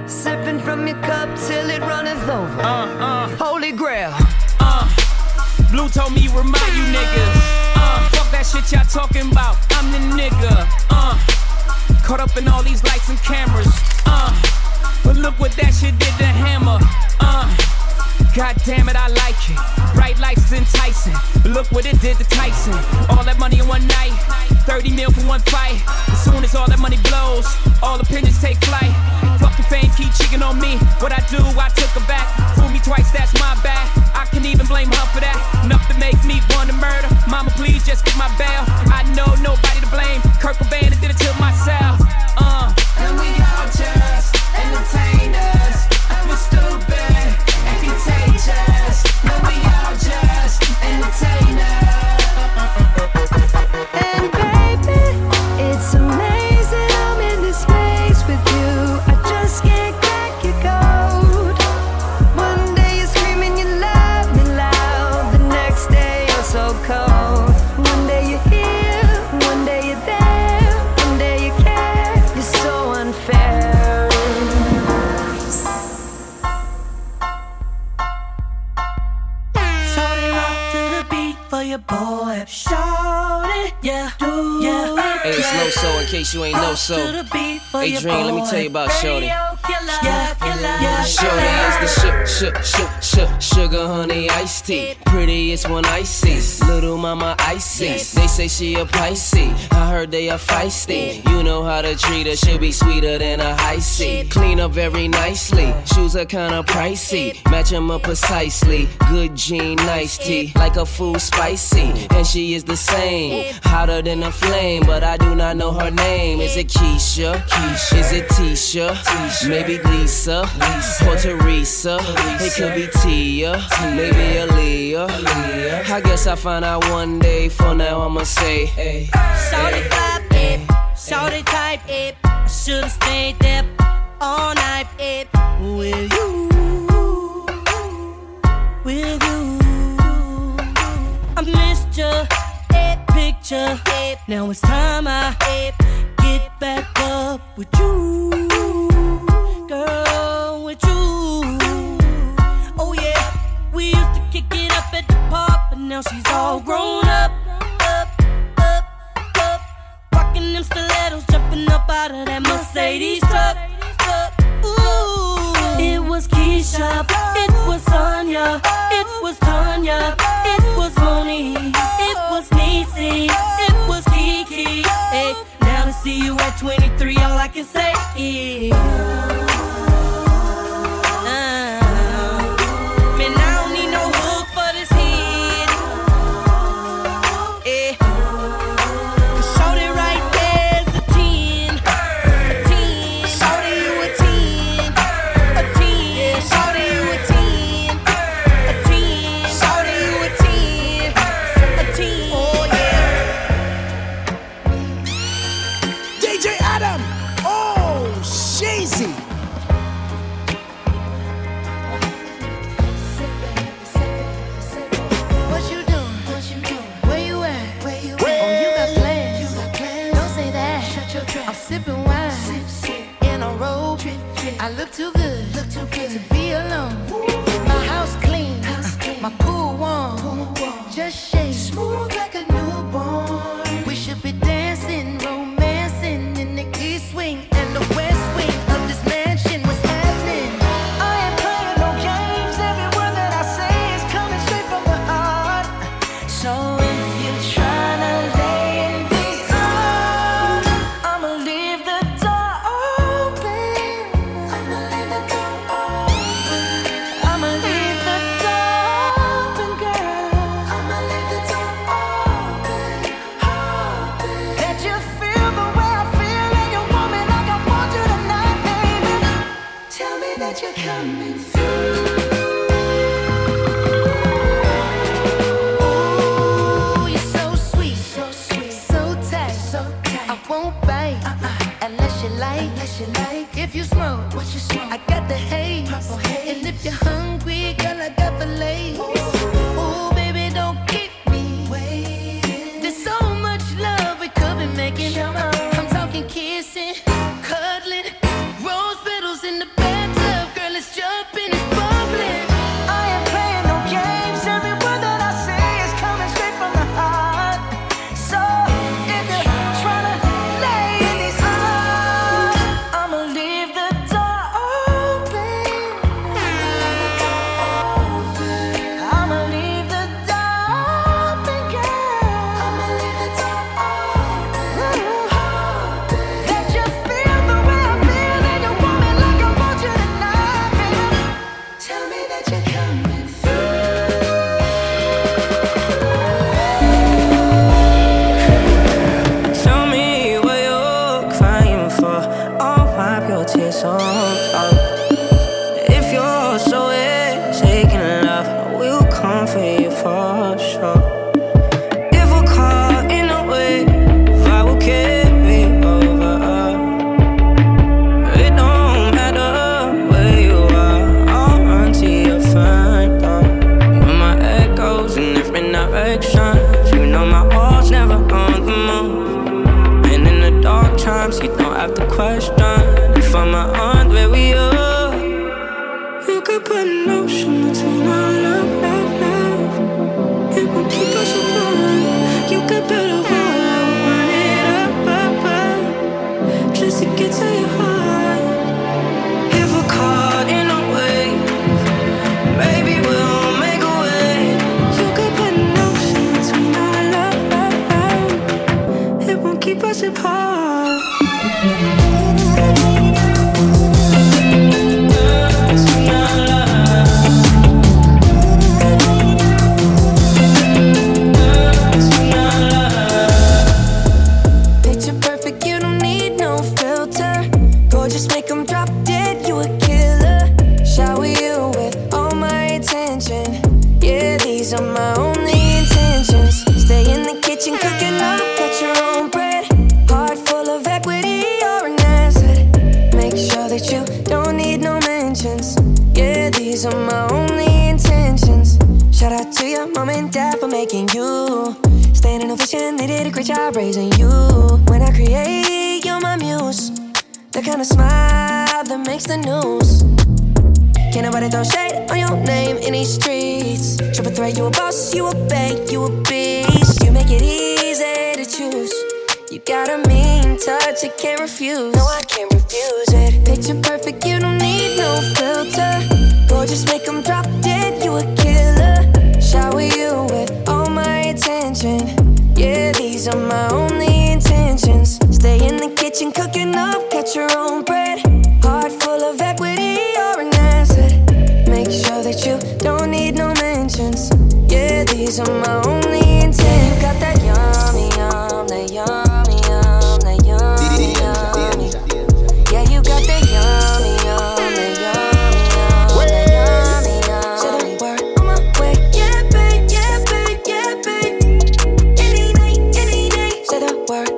Sipping from your cup till it runneth over. Holy Grail. Blue told me remind you niggas. Fuck that shit y'all talking about. I'm the nigga. Caught up in all these lights and cameras. But look what that shit did to Hammer, God damn it, I like it. Bright lights enticing, but look what it did to Tyson. All that money in one night, 30 mil for one fight. As soon as all that money blows, all opinions take flight. Fuck the fame, keep cheating on me. What I do, I took her back. Fool me twice, that's my bad. I can't even blame her for that. Enough to make me want to murder. Mama, please just get my bail. I know nobody to blame. for your boy. Shout it, yeah, do yeah. Hey, it's no so in case you ain't know so. Hey, Dream, let me tell you about Shorty. Yeah. Shorty, ice the sugar, honey, iced tea. Prettiest one I see. Little mama icy. They say she a Pisces. I heard they a feisty. You know how to treat her. She'll be sweeter than a high C. Clean up very nicely. Shoes are kinda pricey. Match them up precisely. Good jean, nice tea. Like a food spicy. And she is the same. Hotter than a flame. But I do not know her name. Is it Keisha? Is it Tisha? Maybe Lisa. Or Teresa. It could be Tia. Maybe Aaliyah. I guess I'll find out one day. For now I'ma say hey. Shorty fly, babe. Shorty tight, babe. I should've stayed there all night, babe. With you I missed your picture, babe. Now it's time I get back up with you. Girl, with you. Oh yeah, we used to kick it up at the park, but now she's all grown up. Rocking them stilettos, jumping up out of that Mercedes truck. Ooh, it was Keisha, it was Sonya, it was Tanya, it was Moni, it was Niecy, it was Kiki. Hey, now to see you at 23, all I can say is. these are my only intentions. Stay in the kitchen, cooking up, get your own bread. Heart full of equity, you're an asset. Make sure that you don't need no mentions. Yeah, these are my only intentions. Shout out to your mom and dad for making you. Staying in a vision, they did a great job raising you. When I create, you're my muse. The kind of smile that makes the news. Can't nobody throw shade on your name in these streets. Triple threat, you a boss, you a bank, you a beast. You make it easy to choose. You got a mean touch, you can't refuse. No, I can't refuse it. Picture perfect, you don't need no filter. Go just make them drop dead, you a killer. Shower you with all my attention. Yeah, these are my only intentions. Stay in the kitchen, cooking up, cut your own bread. Heart full of equity, you're an asset. Make sure that you don't need no mentions. Yeah, these are my only intentions. Yeah, you got that yummy, yum, that yummy, yum, that yummy, yummy. Yeah, you got that yummy, yum, that yummy, yum, that yummy, yum. Say the word on my way. Yeah, babe, yeah, babe, yeah, babe. Any day, say the word.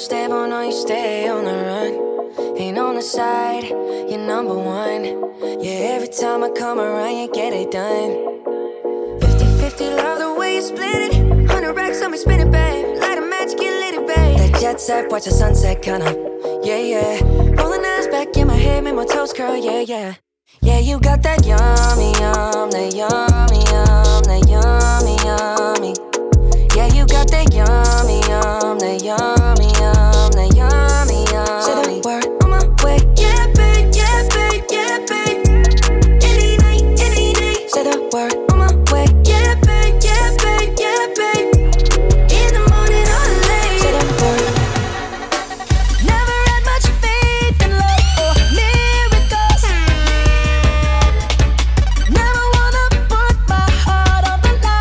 Stable, no, you stay on the run. Ain't on the side, you're number one. Yeah, every time I come around, you get it done. 50-50, love the way you split it. 100 racks on me, spin it, babe. Light a match, get lit it, babe. That jet set, watch the sunset, kinda, yeah, yeah. Rolling eyes back in my head, make my toes curl, yeah, yeah. Yeah, you got that yummy, yum, that yummy, yum, that yummy, yummy. Yeah, you got that yummy, yum, that yummy, yum, that yummy, yum. Say the word on my way. Yeah, babe, yeah, babe, yeah, babe. Any night, say the word on my way. Yeah, babe, yeah, babe, yeah, babe. In the morning or late, say the word. Never had much faith in love or miracles. Never wanna put my heart on the line.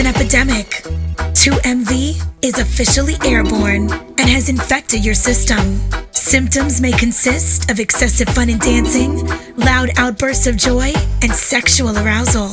It's an epidemic. 2MV is officially airborne and has infected your system. Symptoms may consist of excessive fun and dancing, loud outbursts of joy, and sexual arousal.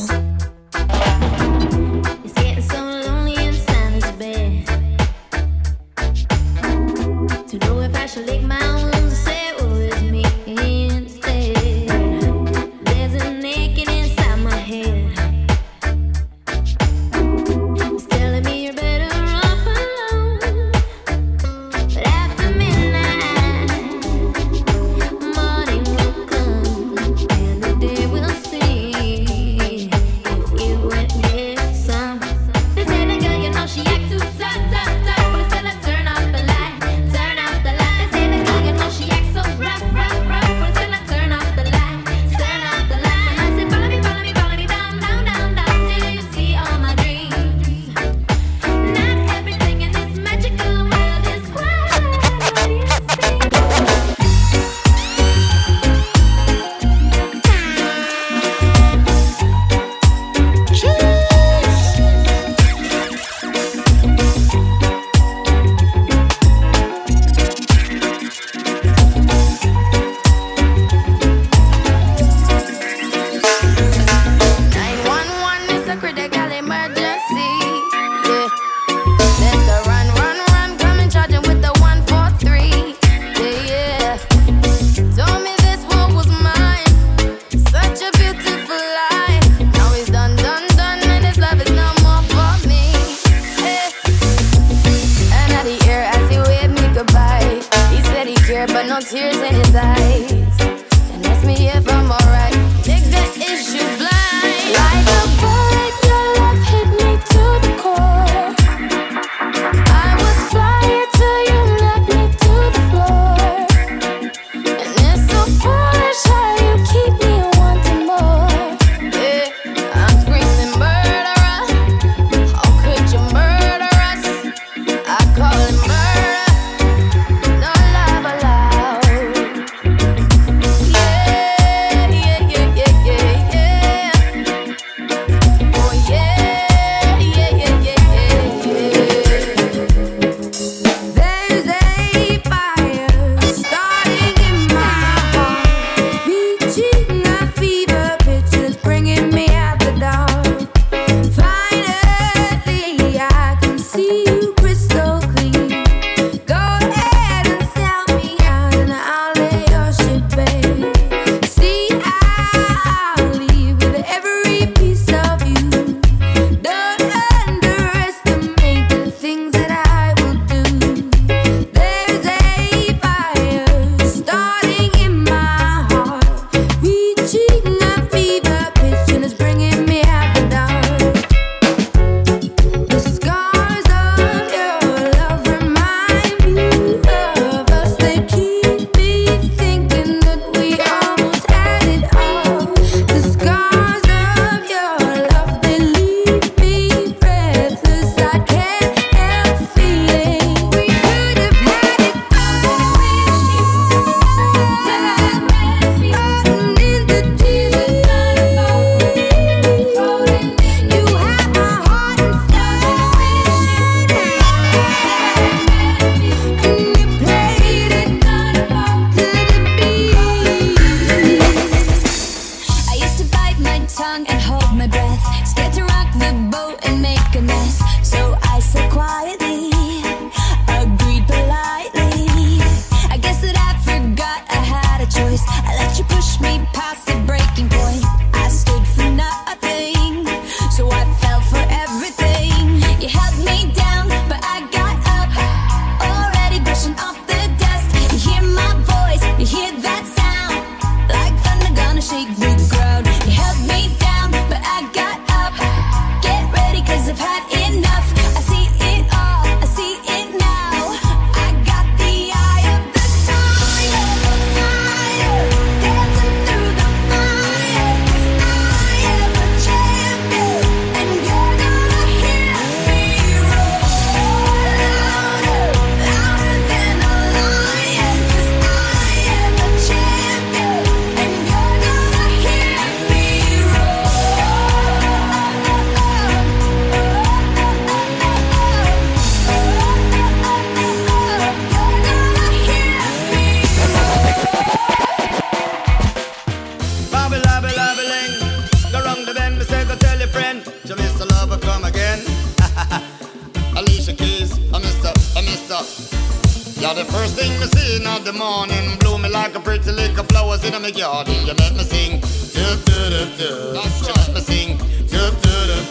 You're the first thing me see in the morning. Blow me like a pretty little flowers in my garden. You make me sing, doop doop doop doop. That's right. You make me sing, doop doop doop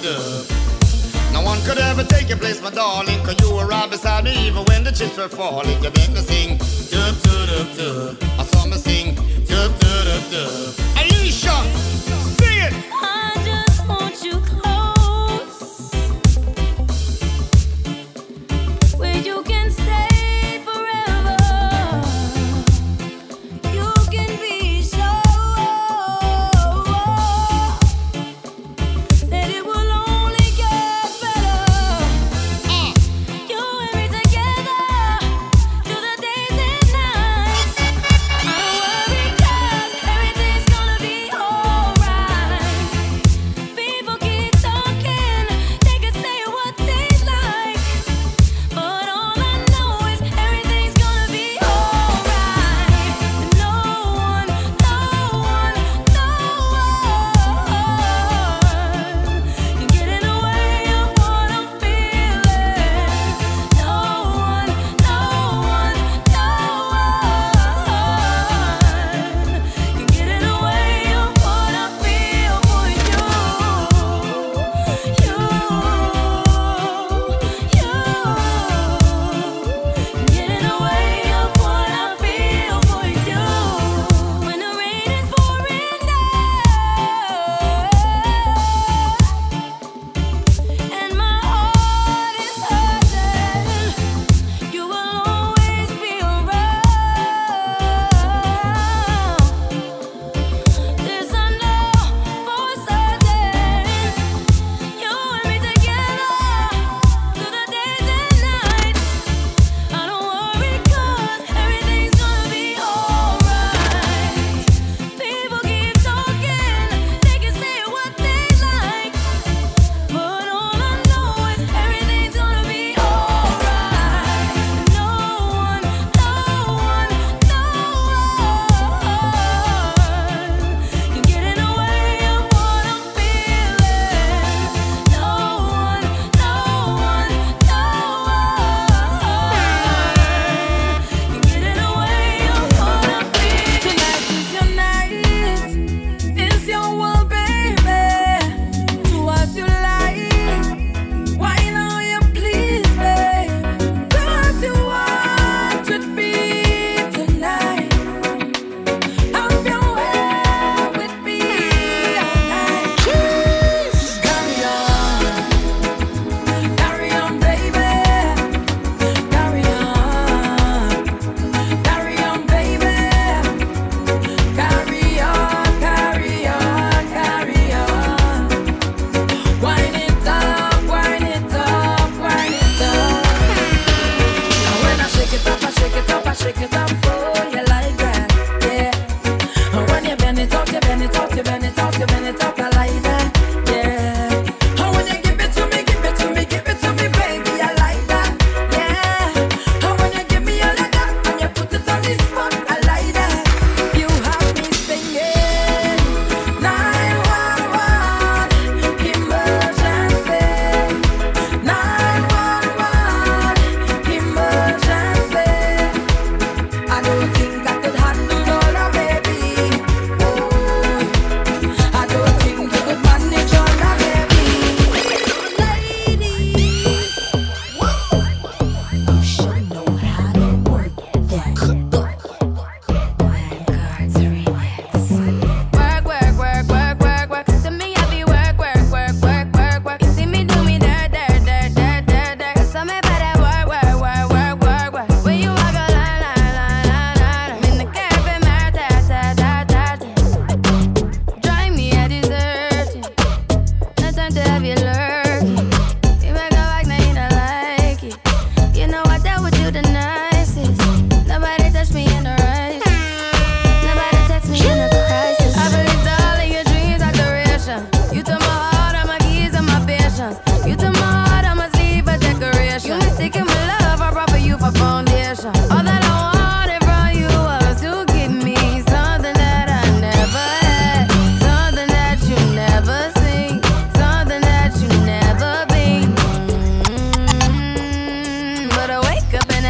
doop. No one could ever take your place, my darling, 'cause you were right beside me even when the chips were falling. You make me sing, doop doop doop doop. I saw me sing, doop doop doop doop. Alicia, sing it. I just want you close, where you can stay.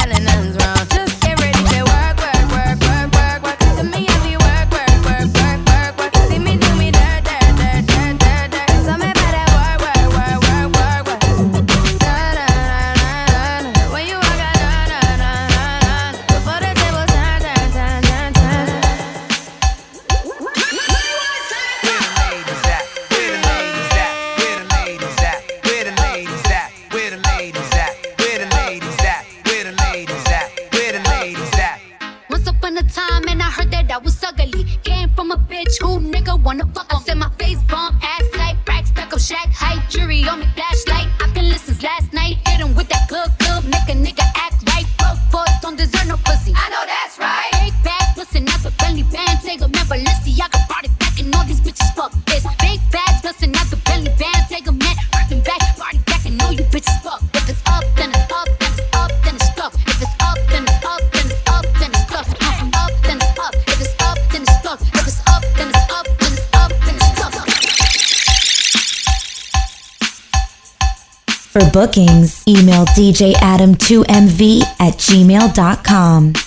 Nothing's wrong. Just Shorty on me flashlight. I've been listening since last night. Hit him with that good, good. Make a nigga act right. Broke boys don't deserve no pussy. I know that's right. Big bag, listen, that's a belly band. Take a man, but let's see, I got party back and all these bitches fuck this. Big bags, listen, that's a belly band. Take a man, working back, party back and all you bitches fuck. If it's up, then it's up. If it's up, then it's stuck. If it's up, then it's up. Then it's up, then it's stuck. If it's up, then it's up. If it's up, then it's stuck. If it's up, then it's up. For bookings, email djadam2mv@gmail.com.